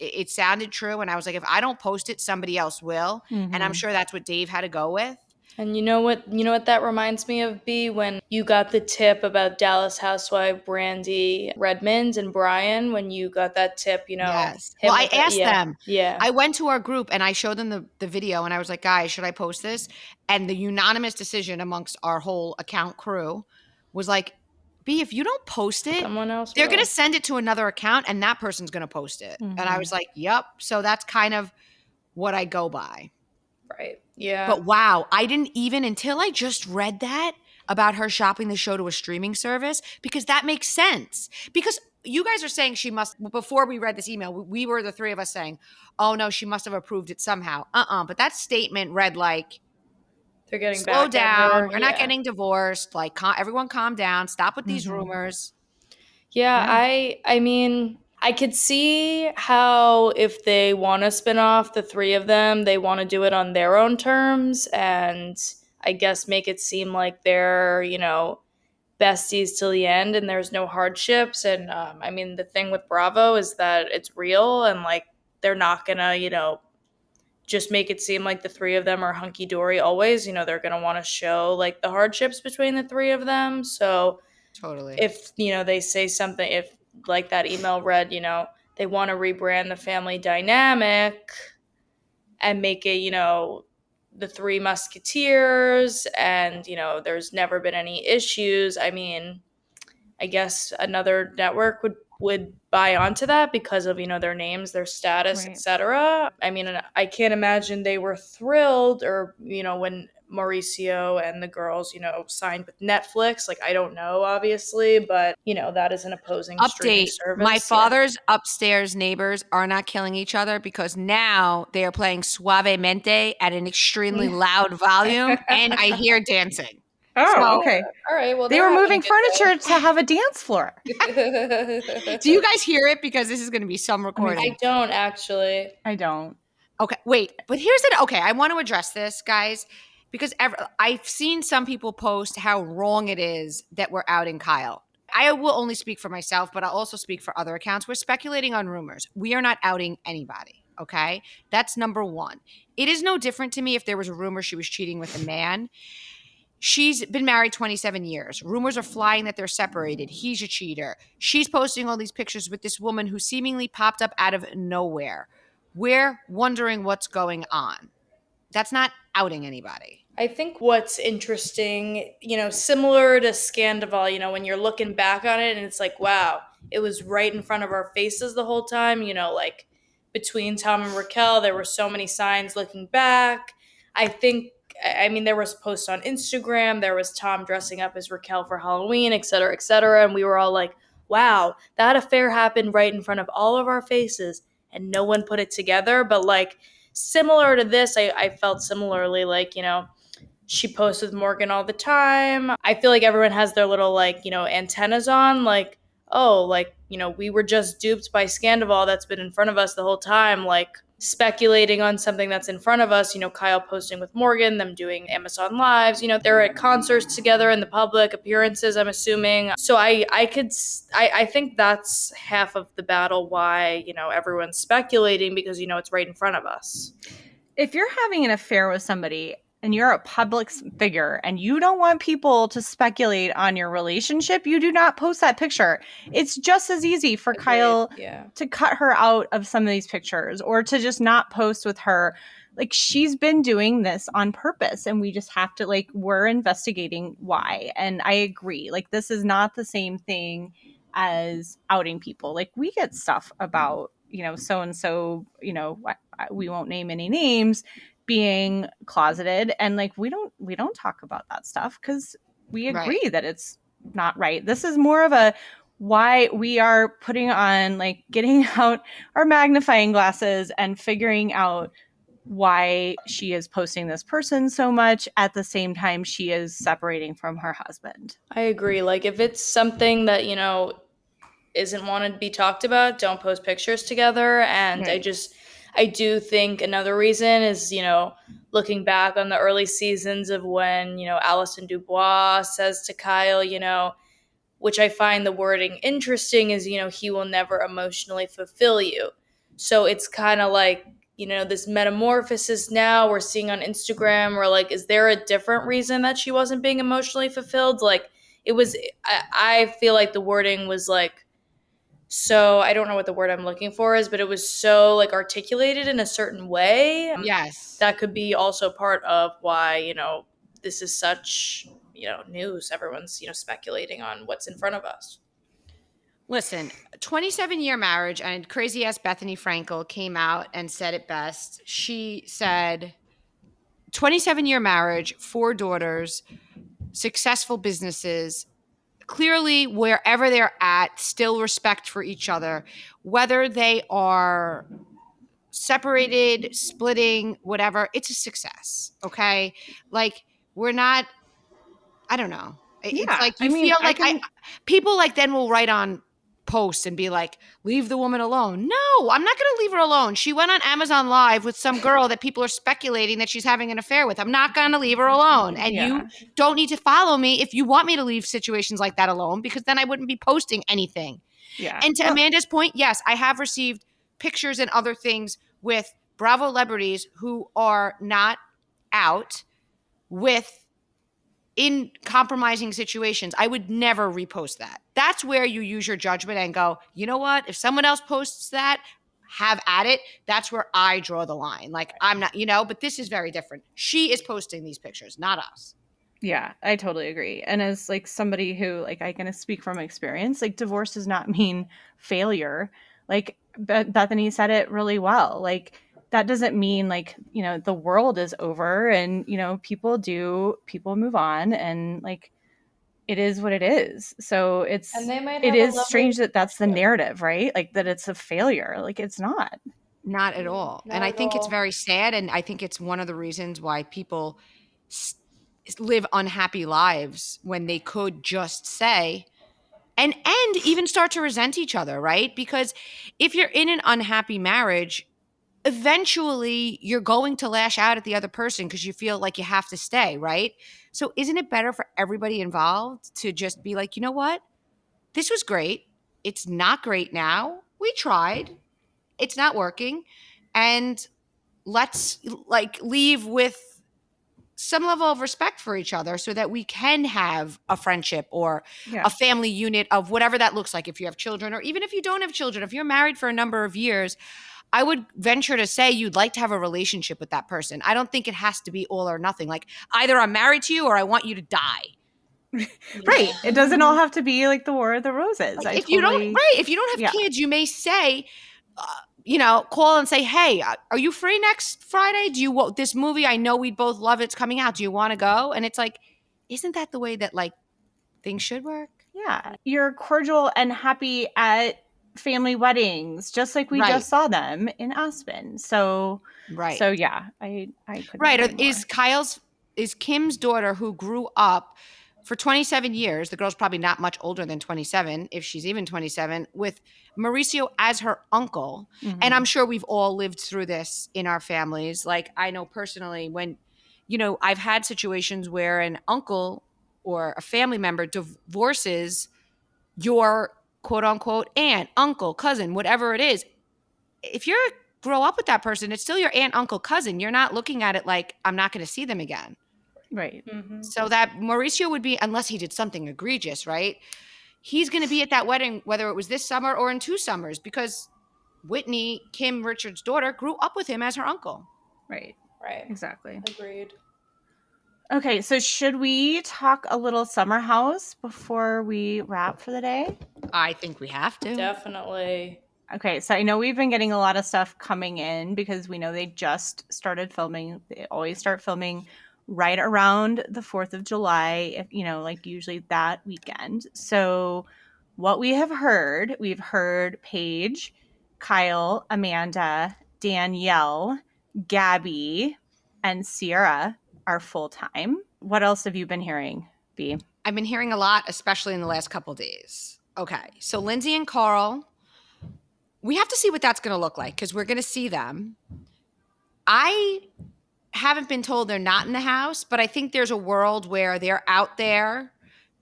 it sounded true. And I was like, if I don't post it, somebody else will. Mm-hmm. And I'm sure that's what Dave had to go with. And you know what that reminds me of, B, when you got the tip about Dallas housewife Brandy Redmond and Brian, when you got that tip, you know. Yes. Well, I asked them. Yeah. I went to our group and I showed them the video, and I was like, guys, should I post this? And the unanimous decision amongst our whole account crew was like, B, if you don't post it, someone else they're going to send it to another account, and that person's going to post it. Mm-hmm. And I was like, yep. So that's kind of what I go by. Right. Yeah. But wow, I didn't even, until I just read that about her shopping the show to a streaming service, because that makes sense. Because you guys are saying she must, before we read this email, we were the three of us saying, oh no, she must have approved it somehow. But that statement read like, they're getting slow back down. We're not getting divorced. Like, everyone calm down. Stop with these rumors. Yeah, I mean, I could see how if they want to spin off the three of them, they want to do it on their own terms, and I guess make it seem like they're, you know, besties till the end and there's no hardships. And I mean, the thing with Bravo is that it's real, and like, they're not going to, you know, just make it seem like the three of them are hunky-dory always. You know, they're going to want to show, like, the hardships between the three of them. So totally, if, you know, they say something, if, like, that email read, you know, they want to rebrand the family dynamic and make it, you know, the Three Musketeers and, you know, there's never been any issues. I mean, I guess another network would buy onto that because of, you know, their names, their status, right, etc. I mean, I can't imagine they were thrilled, or, you know, when Mauricio and the girls, you know, signed with Netflix. Like, I don't know, obviously, but, you know, that is an opposing streaming service. My father's upstairs neighbors are not killing each other because now they are playing Suavemente at an extremely loud volume, and I hear dancing. Oh, so, okay. All right. Well, they were moving furniture to have a dance floor. Do you guys hear it? Because this is going to be some recording. I mean, I don't. Okay. Wait. But here's it. Okay. I want to address this, guys, because I've seen some people post how wrong it is that we're outing Kyle. I will only speak for myself, but I'll also speak for other accounts. We're speculating on rumors. We are not outing anybody. Okay. That's number one. It is no different to me if there was a rumor she was cheating with a man. She's been married 27 years. Rumors are flying that they're separated. He's a cheater. She's posting all these pictures with this woman who seemingly popped up out of nowhere. We're wondering what's going on. That's not outing anybody. I think what's interesting, you know, similar to Scandoval, you know, when you're looking back on it and it's like, wow, it was right in front of our faces the whole time. You know, like between Tom and Raquel, there were so many signs looking back. I mean, there was posts on Instagram. There was Tom dressing up as Raquel for Halloween, et cetera, et cetera. And we were all like, wow, that affair happened right in front of all of our faces and no one put it together. But like, similar to this, I felt similarly, like, you know, she posts with Morgan all the time. I feel like everyone has their little, like, you know, antennas on, like, oh, like, you know, we were just duped by Scandoval that's been in front of us the whole time, like speculating on something that's in front of us, you know, Kyle posting with Morgan, them doing Amazon Lives, you know, they're at concerts together in the public, appearances, I'm assuming. So I think that's half of the battle why, you know, everyone's speculating, because, you know, it's right in front of us. If you're having an affair with somebody and you're a public figure and you don't want people to speculate on your relationship, you do not post that picture. It's just as easy for Kyle to cut her out of some of these pictures or to just not post with her. Like, she's been doing this on purpose, and we just have to, like, we're investigating why. And I agree. Like, this is not the same thing as outing people. Like, we get stuff about, you know, so-and-so, you know, we won't name any names, being closeted, and like we don't talk about that stuff because we agree that it's not right. This is more of a why we are putting on, like, getting out our magnifying glasses and figuring out why she is posting this person so much at the same time she is separating from her husband. I agree. Like, if it's something that, you know, isn't wanted to be talked about, don't post pictures together. And I do think another reason is, you know, looking back on the early seasons of when, you know, Allison Dubois says to Kyle, you know, which I find the wording interesting, is, you know, he will never emotionally fulfill you. So it's kind of like, you know, this metamorphosis now we're seeing on Instagram where, like, is there a different reason that she wasn't being emotionally fulfilled? Like, it was, I feel like the wording was, like, so I don't know what the word I'm looking for is, but it was so, like, articulated in a certain way. Yes. That could be also part of why, you know, this is such, you know, news. Everyone's, you know, speculating on what's in front of us. Listen, 27-year marriage, and crazy ass Bethany Frankel came out and said it best. She said, 27-year marriage, 4 daughters, successful businesses, clearly, wherever they're at, still respect for each other, whether they are separated, splitting, whatever, it's a success. Okay. Like, we're not, I don't know. Yeah, it's like, people like then will write on posts and be like, leave the woman alone. No, I'm not going to leave her alone. She went on Amazon Live with some girl that people are speculating that she's having an affair with. I'm not going to leave her alone. And you don't need to follow me if you want me to leave situations like that alone, because then I wouldn't be posting anything. Yeah. And to Amanda's point, yes, I have received pictures and other things with Bravo celebrities who are not out with in compromising situations. I would never repost that. That's where you use your judgment and go, you know what? If someone else posts that, have at it. That's where I draw the line. Like, I'm not, you know, but this is very different. She is posting these pictures, not us. Yeah, I totally agree. And as, like, somebody who, like, I can speak from experience, like, divorce does not mean failure. Like, Bethany said it really well. Like, that doesn't mean, like, you know, the world is over, and, you know, people move on, and, like, it is what it is. So it is strange that that's the narrative, right? Like, that it's a failure. Like, it's not. Not at all. Not and I think all. It's very sad. And I think it's one of the reasons why people live unhappy lives when they could just say, and even start to resent each other, right? Because if you're in an unhappy marriage, eventually you're going to lash out at the other person because you feel like you have to stay, right? So isn't it better for everybody involved to just be like, you know what? This was great. It's not great now. We tried. It's not working. And let's, like, leave with some level of respect for each other so that we can have a friendship or a family unit of whatever that looks like if you have children, or even if you don't have children, if you're married for a number of years, I would venture to say you'd like to have a relationship with that person. I don't think it has to be all or nothing. Like, either I'm married to you or I want you to die. Right. It doesn't all have to be like the War of the Roses. Like, if you don't have kids, you may say, you know, call and say, hey, are you free next Friday? Do you want this movie? I know we both love it. It's coming out. Do you want to go? And it's like, isn't that the way that, like, things should work? Yeah. You're cordial and happy at family weddings, just like we just saw them in Aspen. So so yeah, I couldn't is Kyle's is Kim's daughter, who grew up for 27 years, the girl's probably not much older than 27, if she's even 27, with Mauricio as her uncle. Mm-hmm. And I'm sure we've all lived through this in our families. Like, I know personally when, you know, I've had situations where an uncle or a family member divorces your quote unquote aunt, uncle, cousin, whatever it is. If you grow up with that person, it's still your aunt, uncle, cousin. You're not looking at it like, I'm not going to see them again. Right. Mm-hmm. So that Mauricio would be, unless he did something egregious, right? He's going to be at that wedding, whether it was this summer or in two summers, because Whitney, Kim Richards' daughter, grew up with him as her uncle. Right. Right. Exactly. Agreed. Okay. So should we talk a little Summer House before we wrap for the day? I think we have to. Definitely. Okay, so I know we've been getting a lot of stuff coming in because we know they just started filming. They always start filming right around the 4th of July, if, you know, like usually that weekend. So what we have heard, we've heard Paige, Kyle, Amanda, Danielle, Gabby, and Ciara are full-time. What else have you been hearing, B? I've been hearing a lot, especially in the last couple days. Okay, so Lindsay and Carl, we have to see what that's going to look like because we're going to see them. I haven't been told they're not in the house, but I think there's a world where they're out there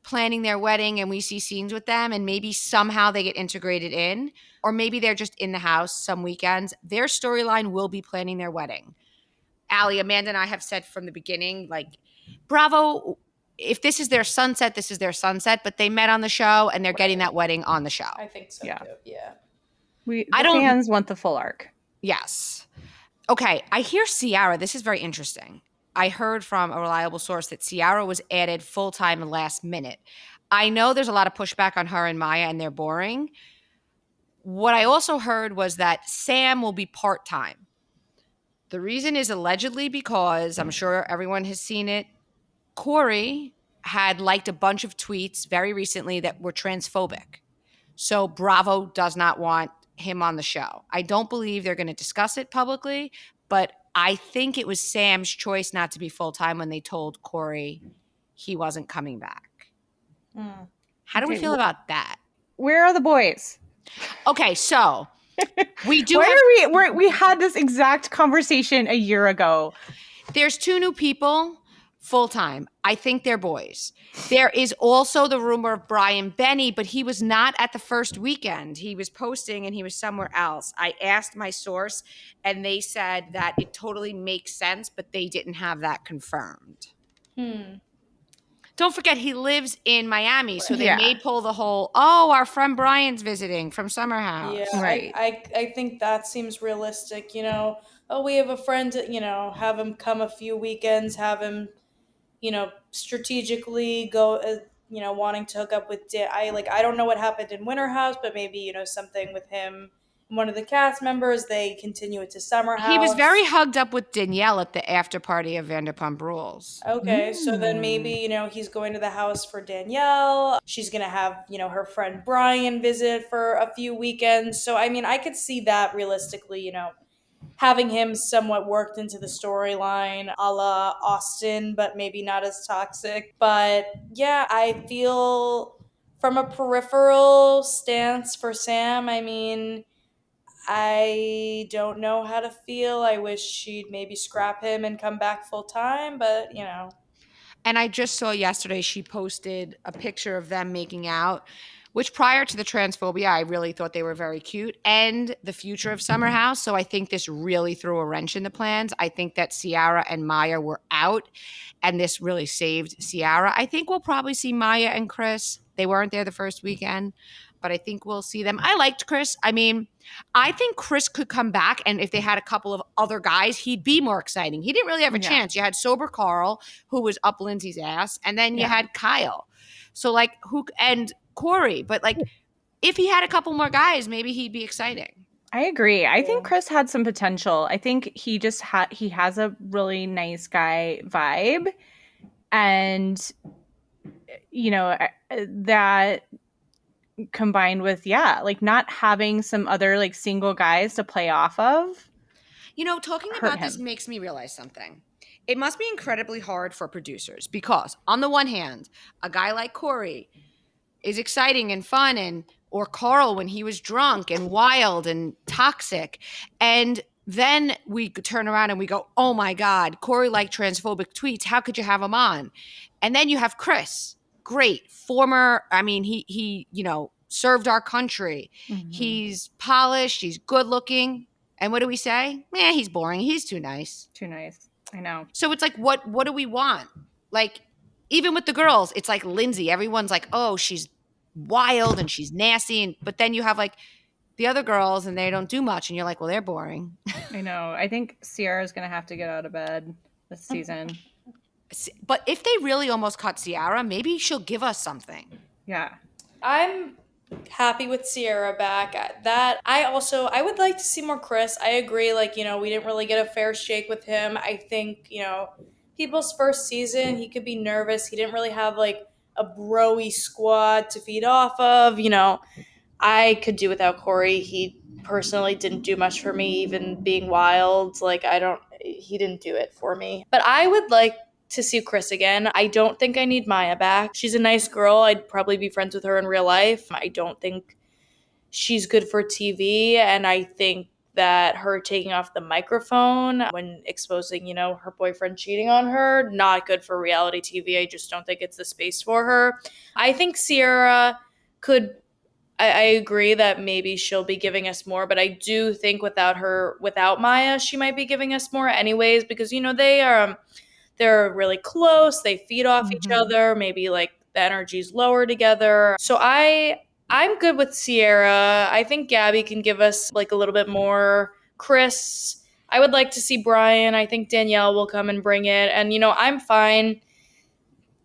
planning their wedding and we see scenes with them and maybe somehow they get integrated in, or maybe they're just in the house some weekends. Their storyline will be planning their wedding. Allie, Amanda, and I have said from the beginning, like, Bravo, if this is their sunset, this is their sunset, but they met on the show and they're getting that wedding on the show. I think so, yeah. Too. Yeah. Fans want the full arc. Yes. Okay, I hear Ciara. This is very interesting. I heard from a reliable source that Ciara was added full-time last minute. I know there's a lot of pushback on her and Maya, and they're boring. What I also heard was that Sam will be part-time. The reason is allegedly because, I'm sure everyone has seen it, Corey had liked a bunch of tweets very recently that were transphobic. So Bravo does not want him on the show. I don't believe they're going to discuss it publicly, but I think it was Sam's choice not to be full-time when they told Corey he wasn't coming back. Mm. How do we feel about that? Where are the boys? Okay, so we do we had this exact conversation a year ago. There's two new people full-time. I think they're boys. There is also the rumor of Brian Benny, but he was not at the first weekend. He was posting and he was somewhere else. I asked my source and they said that it totally makes sense, but they didn't have that confirmed. Hmm. Don't forget, he lives in Miami, so they may pull the whole, oh, our friend Brian's visiting from Summer House. Yeah, right. I think that seems realistic, you know. Oh, we have a friend, you know, have him come a few weekends, have him, you know, strategically go, you know, wanting to hook up with, I don't know what happened in Winter House, but maybe, you know, something with him and one of the cast members, they continue it to Summer House. He was very hugged up with Danielle at the after party of Vanderpump Rules. Okay, so then maybe, you know, he's going to the house for Danielle. She's going to have, you know, her friend Brian visit for a few weekends. So, I mean, I could see that realistically, you know, having him somewhat worked into the storyline a la Austin, but maybe not as toxic. But yeah, I feel from a peripheral stance for Sam, I mean, I don't know how to feel. I wish she'd maybe scrap him and come back full time, but you know. And I just saw yesterday she posted a picture of them making out, which prior to the transphobia, I really thought they were very cute, and the future of Summer House. So I think this really threw a wrench in the plans. I think that Ciara and Maya were out, and this really saved Ciara. I think we'll probably see Maya and Chris. They weren't there the first weekend, but I think we'll see them. I liked Chris. I mean, I think Chris could come back, and if they had a couple of other guys, he'd be more exciting. He didn't really have a chance. You had sober Carl, who was up Lindsay's ass, and then you had Kyle. So, like, who – and – Corey, but like if he had a couple more guys, maybe he'd be exciting. I agree. I think Chris had some potential. I think he just he has a really nice guy vibe, and you know that combined with, yeah, like not having some other like single guys to play off of. You know, talking about this makes me realize something. It must be incredibly hard for producers because on the one hand, a guy like Corey is exciting and fun, and or Carl when he was drunk and wild and toxic. And then we turn around and we go, oh my God, Corey liked transphobic tweets. How could you have him on? And then you have Chris. Great. Former, I mean, he you know, served our country. Mm-hmm. He's polished. He's good looking. And what do we say? Eh, he's boring. He's too nice. Too nice. I know. So it's like, what do we want? Like, even with the girls, it's like Lindsay. Everyone's like, oh, she's wild and she's nasty. And, but then you have like the other girls and they don't do much. And you're like, well, they're boring. I know. I think Ciara's going to have to get out of bed this season. But if they really almost caught Ciara, maybe she'll give us something. Yeah. I'm happy with Ciara back. That I would like to see more Chris. I agree. Like, you know, we didn't really get a fair shake with him. I think, you know, people's first season, he could be nervous. He didn't really have like a bro-y squad to feed off of. You know, I could do without Corey. He personally didn't do much for me, even being wild. Like, he didn't do it for me. But I would like to see Chris again. I don't think I need Maya back. She's a nice girl. I'd probably be friends with her in real life. I don't think she's good for TV. And I think that her taking off the microphone when exposing, you know, her boyfriend cheating on her, not good for reality TV. I just don't think it's the space for her. I think Ciara could, I agree that maybe she'll be giving us more, but I do think without Maya, she might be giving us more anyways, because, you know, they're really close. They feed off each other. Maybe like the energy's lower together. So I'm good with Ciara. I think Gabby can give us like a little bit more. Chris, I would like to see Brian. I think Danielle will come and bring it. And, you know, I'm fine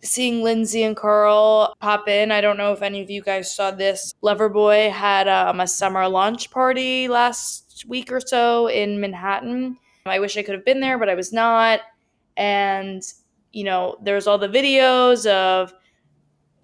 seeing Lindsay and Carl pop in. I don't know if any of you guys saw this. Loverboy had a summer launch party last week or so in Manhattan. I wish I could have been there, but I was not. And, you know, there's all the videos of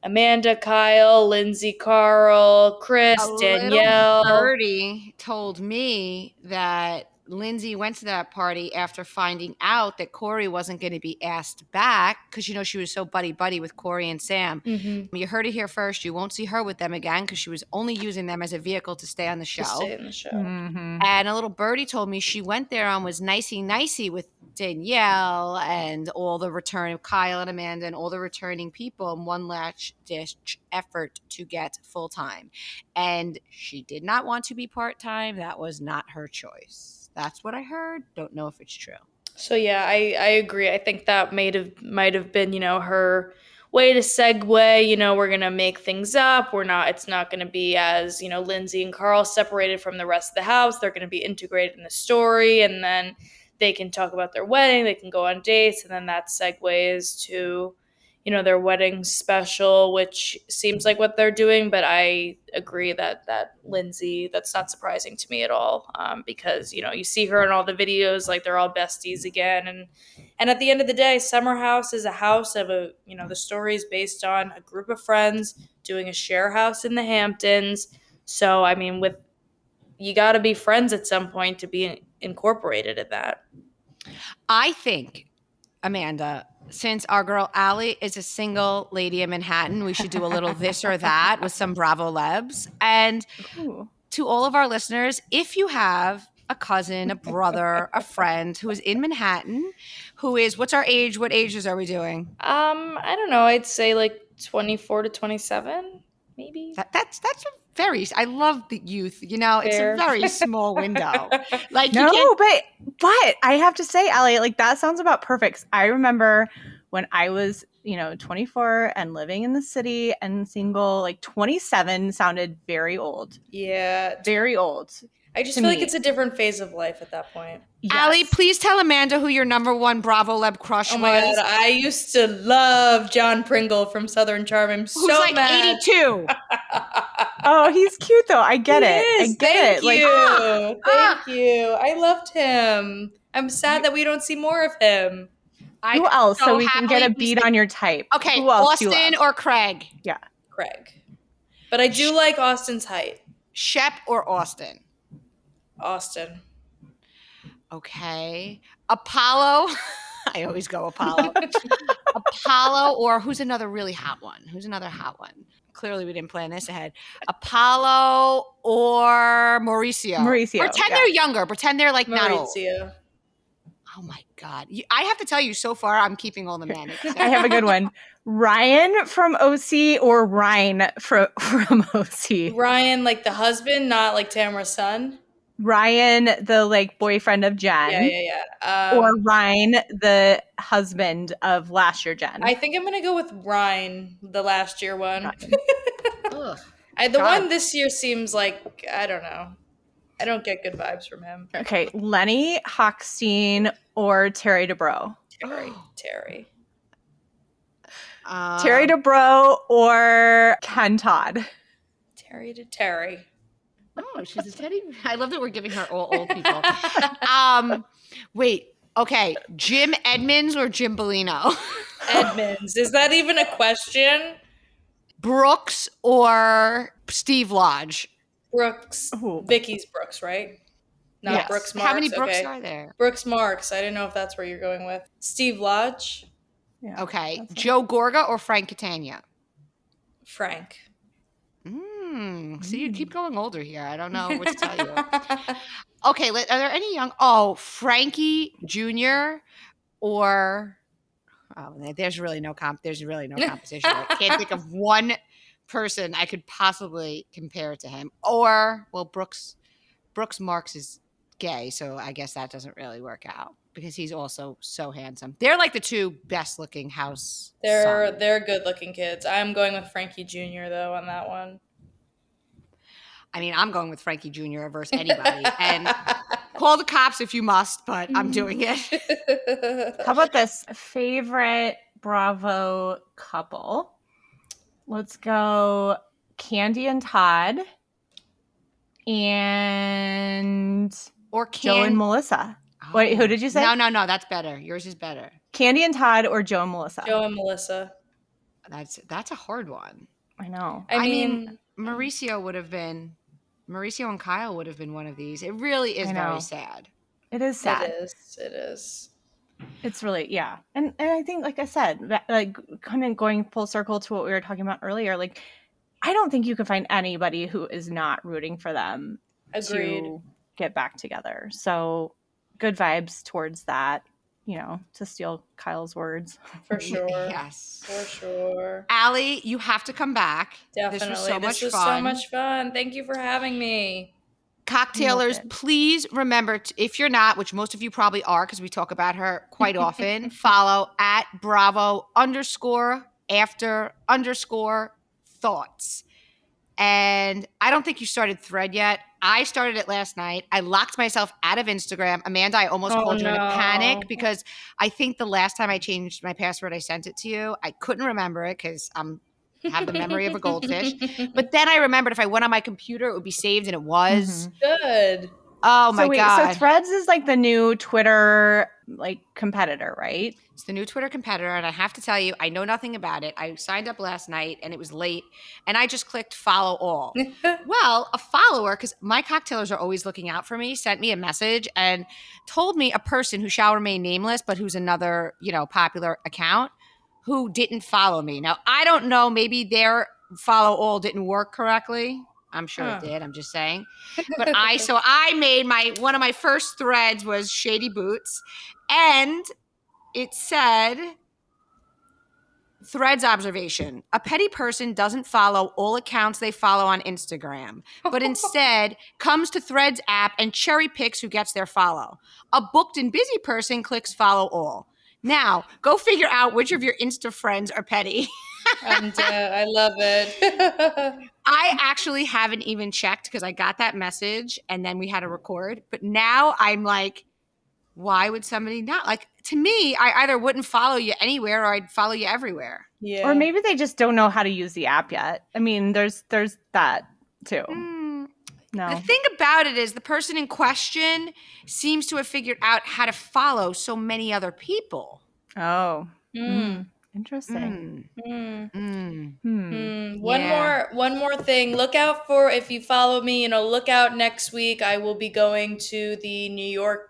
Amanda, Kyle, Lindsay, Carl, Chris, Danielle. Birdie told me that Lindsay went to that party after finding out that Corey wasn't going to be asked back because, you know, she was so buddy-buddy with Corey and Sam. Mm-hmm. You heard it here first. You won't see her with them again because she was only using them as a vehicle to stay on the show. Mm-hmm. And a little birdie told me she went there and was nicey-nicey with Danielle and all the return of Kyle and Amanda and all the returning people in one last ditch effort to get full-time. And she did not want to be part-time. That was not her choice. That's what I heard. Don't know if it's true. So, yeah, I agree. I think that might have been, you know, her way to segue. You know, we're going to make things up. It's not going to be as, you know, Lindsay and Carl separated from the rest of the house. They're going to be integrated in the story. And then they can talk about their wedding. They can go on dates. And then that segues to, you know, their wedding special, which seems like what they're doing. But I agree that Lindsay, that's not surprising to me at all, because, you know, you see her in all the videos, like they're all besties again. And at the end of the day, Summer House is a house of you know, the story is based on a group of friends doing a share house in the Hamptons. So, I mean, you got to be friends at some point to be incorporated in that. I think, Amanda, since our girl Allie is a single lady in Manhattan, we should do a little this or that with some Bravo Lebs. And to all of our listeners, if you have a cousin, a brother, a friend who is in Manhattan, what's our age? What ages are we doing? I don't know. I'd say like 24 to 27, maybe. That's very, I love the youth, you know, it's a very small window. Like, no, but I have to say, Allie, like that sounds about perfect. I remember when I was, you know, 24 and living in the city and single, like 27 sounded very old. Yeah. Very old. I just feel like it's a different phase of life at that point. Yes. Allie, please tell Amanda who your number one Bravo Leb crush was. Oh my God, I used to love John Pringle from Southern Charm. I'm so mad. 82. Oh, he's cute though. I get it. I get it. Thank you. I loved him. I'm sad that we don't see more of him. Who else? So we can get a beat on your type. Okay, Austin or Craig? Yeah, Craig. But I do like Austin's height. Shep or Austin? Austin. Okay. Apollo. I always go Apollo. Apollo or who's another really hot one? Who's another hot one? Clearly, we didn't plan this ahead. Apollo or Mauricio. Mauricio. Pretend they're younger. Pretend they're like not old. Mauricio. Oh, my God. I have to tell you, so far, I'm keeping all the men. I have a good one. Ryan from OC or Ryan from OC? Ryan, like the husband, not like Tamara's son? Ryan, the like boyfriend of Jen. Yeah. Or Ryan, the husband of last year Jen. I think I'm going to go with Ryan, the last year one. One this year seems like, I don't know. I don't get good vibes from him. Okay, Lenny Hochstein or Terry Dubrow? Terry. Terry Dubrow or Ken Todd? Terry. Oh, she's a Teddy. I love that we're giving her all old people. Wait. Okay, Jim Edmonds or Jim Bellino? Edmonds. Is that even a question? Brooks or Steve Lodge? Brooks. Ooh. Vicky's Brooks, right? Not yes. Brooks Marks. How many Brooks are there? Brooks Marks. I didn't know if that's where you're going with. Steve Lodge. Yeah, okay. Joe Gorga or Frank Catania? Frank. So you keep going older here. I don't know what to tell you. Okay, are there any young? Oh, Frankie Jr. or there's really no competition. I can't think of one person I could possibly compare to him. Or well, Brooks Marks is gay, so I guess that doesn't really work out because he's also so handsome. They're like the two best looking house. They're good looking kids. I'm going with Frankie Jr. though on that one. I mean, I'm going with Frankie Jr. versus anybody. And call the cops if you must, but I'm doing it. How about this? Favorite Bravo couple? Let's go Kandi and Todd and Joe and Melissa. Oh. Wait, who did you say? No, that's better. Yours is better. Kandi and Todd or Joe and Melissa? Joe and Melissa. That's a hard one. I know. I mean Mauricio and Kyle would have been one of these. It really is very sad. It is sad. It is. It's really, yeah. And I think, like I said, that, like kind of going full circle to what we were talking about earlier, like I don't think you can find anybody who is not rooting for them to get back together. So good vibes towards that, you know, to steal Kyle's words. For sure. Yes. For sure. Allie, you have to come back. Definitely. This was so much fun. Thank you for having me. Cocktailers, please remember, if you're not, which most of you probably are because we talk about her quite often, follow at Bravo_after_thoughts. And I don't think you started Thread yet. I started it last night. I locked myself out of Instagram. Amanda, I almost called you in a panic because I think the last time I changed my password, I sent it to you. I couldn't remember it because have the memory of a goldfish. But then I remembered if I went on my computer, it would be saved, and it was. Good. Oh, my God. So Threads is like the new Twitter competitor, right? It's the new Twitter competitor, and I have to tell you, I know nothing about it. I signed up last night, and it was late, and I just clicked follow all. Well, a follower, because my cocktailers are always looking out for me, sent me a message and told me a person who shall remain nameless but who's another, popular account, who didn't follow me. Now, I don't know. Maybe their follow all didn't work correctly. I'm sure it did. I'm just saying. But I made one of my first threads was Shady Boots. And it said, Threads observation. A petty person doesn't follow all accounts they follow on Instagram, but instead comes to Threads app and cherry picks who gets their follow. A booked and busy person clicks follow all. Now, go figure out which of your Insta friends are petty. And I love it. I actually haven't even checked because I got that message and then we had to record. But now I'm like, why would somebody not? Like, to me, I either wouldn't follow you anywhere or I'd follow you everywhere. Yeah. Or maybe they just don't know how to use the app yet. I mean, there's that too. No. The thing about it is the person in question seems to have figured out how to follow so many other people. Oh. Mm. Interesting. Mm. Mm. Mm. One more thing. Look out for, if you follow me, look out next week. I will be going to the new York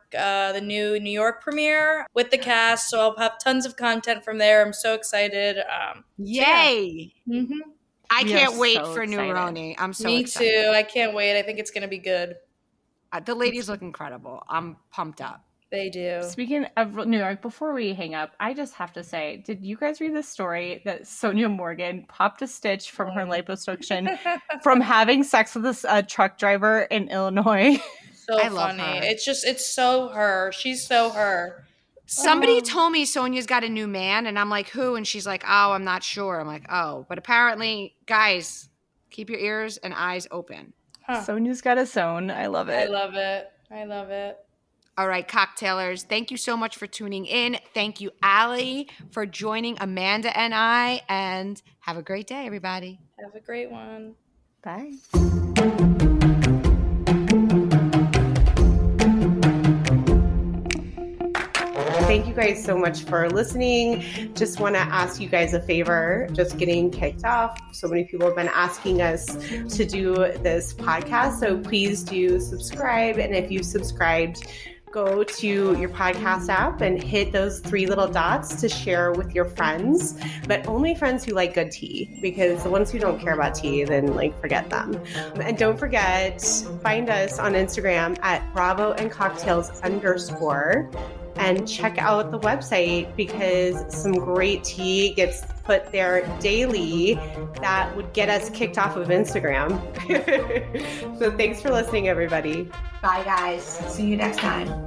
premiere with the cast. So I'll have tons of content from there. I'm so excited. Yay. So yeah. Mm-hmm. I can't wait for Neuroni. I'm so excited. Me too. I can't wait. I think it's going to be good. The ladies look incredible. I'm pumped up. They do. Speaking of New York, before we hang up, I just have to say, did you guys read the story that Sonja Morgan popped a stitch from her liposuction from having sex with this truck driver in Illinois? So I love funny. Her. It's so her. She's so her. Somebody told me Sonja's got a new man, and I'm like, who? And she's like, oh, I'm not sure. I'm like, oh. But apparently, guys, keep your ears and eyes open. Huh. Sonja's got a zone. I love it. I love it. I love it. All right, cocktailers, thank you so much for tuning in. Thank you, Allie, for joining Amanda and I. And have a great day, everybody. Have a great one. Bye. Thank you guys so much for listening. Just want to ask you guys a favor, just getting kicked off. So many people have been asking us to do this podcast. So please do subscribe. And if you've subscribed, go to your podcast app and hit those 3 little dots to share with your friends, but only friends who like good tea, because the ones who don't care about tea, then forget them. And don't forget, find us on Instagram at @BravoandCocktails_, and check out the website because some great tea gets put there daily that would get us kicked off of Instagram. So thanks for listening, everybody. Bye, guys. See you next time.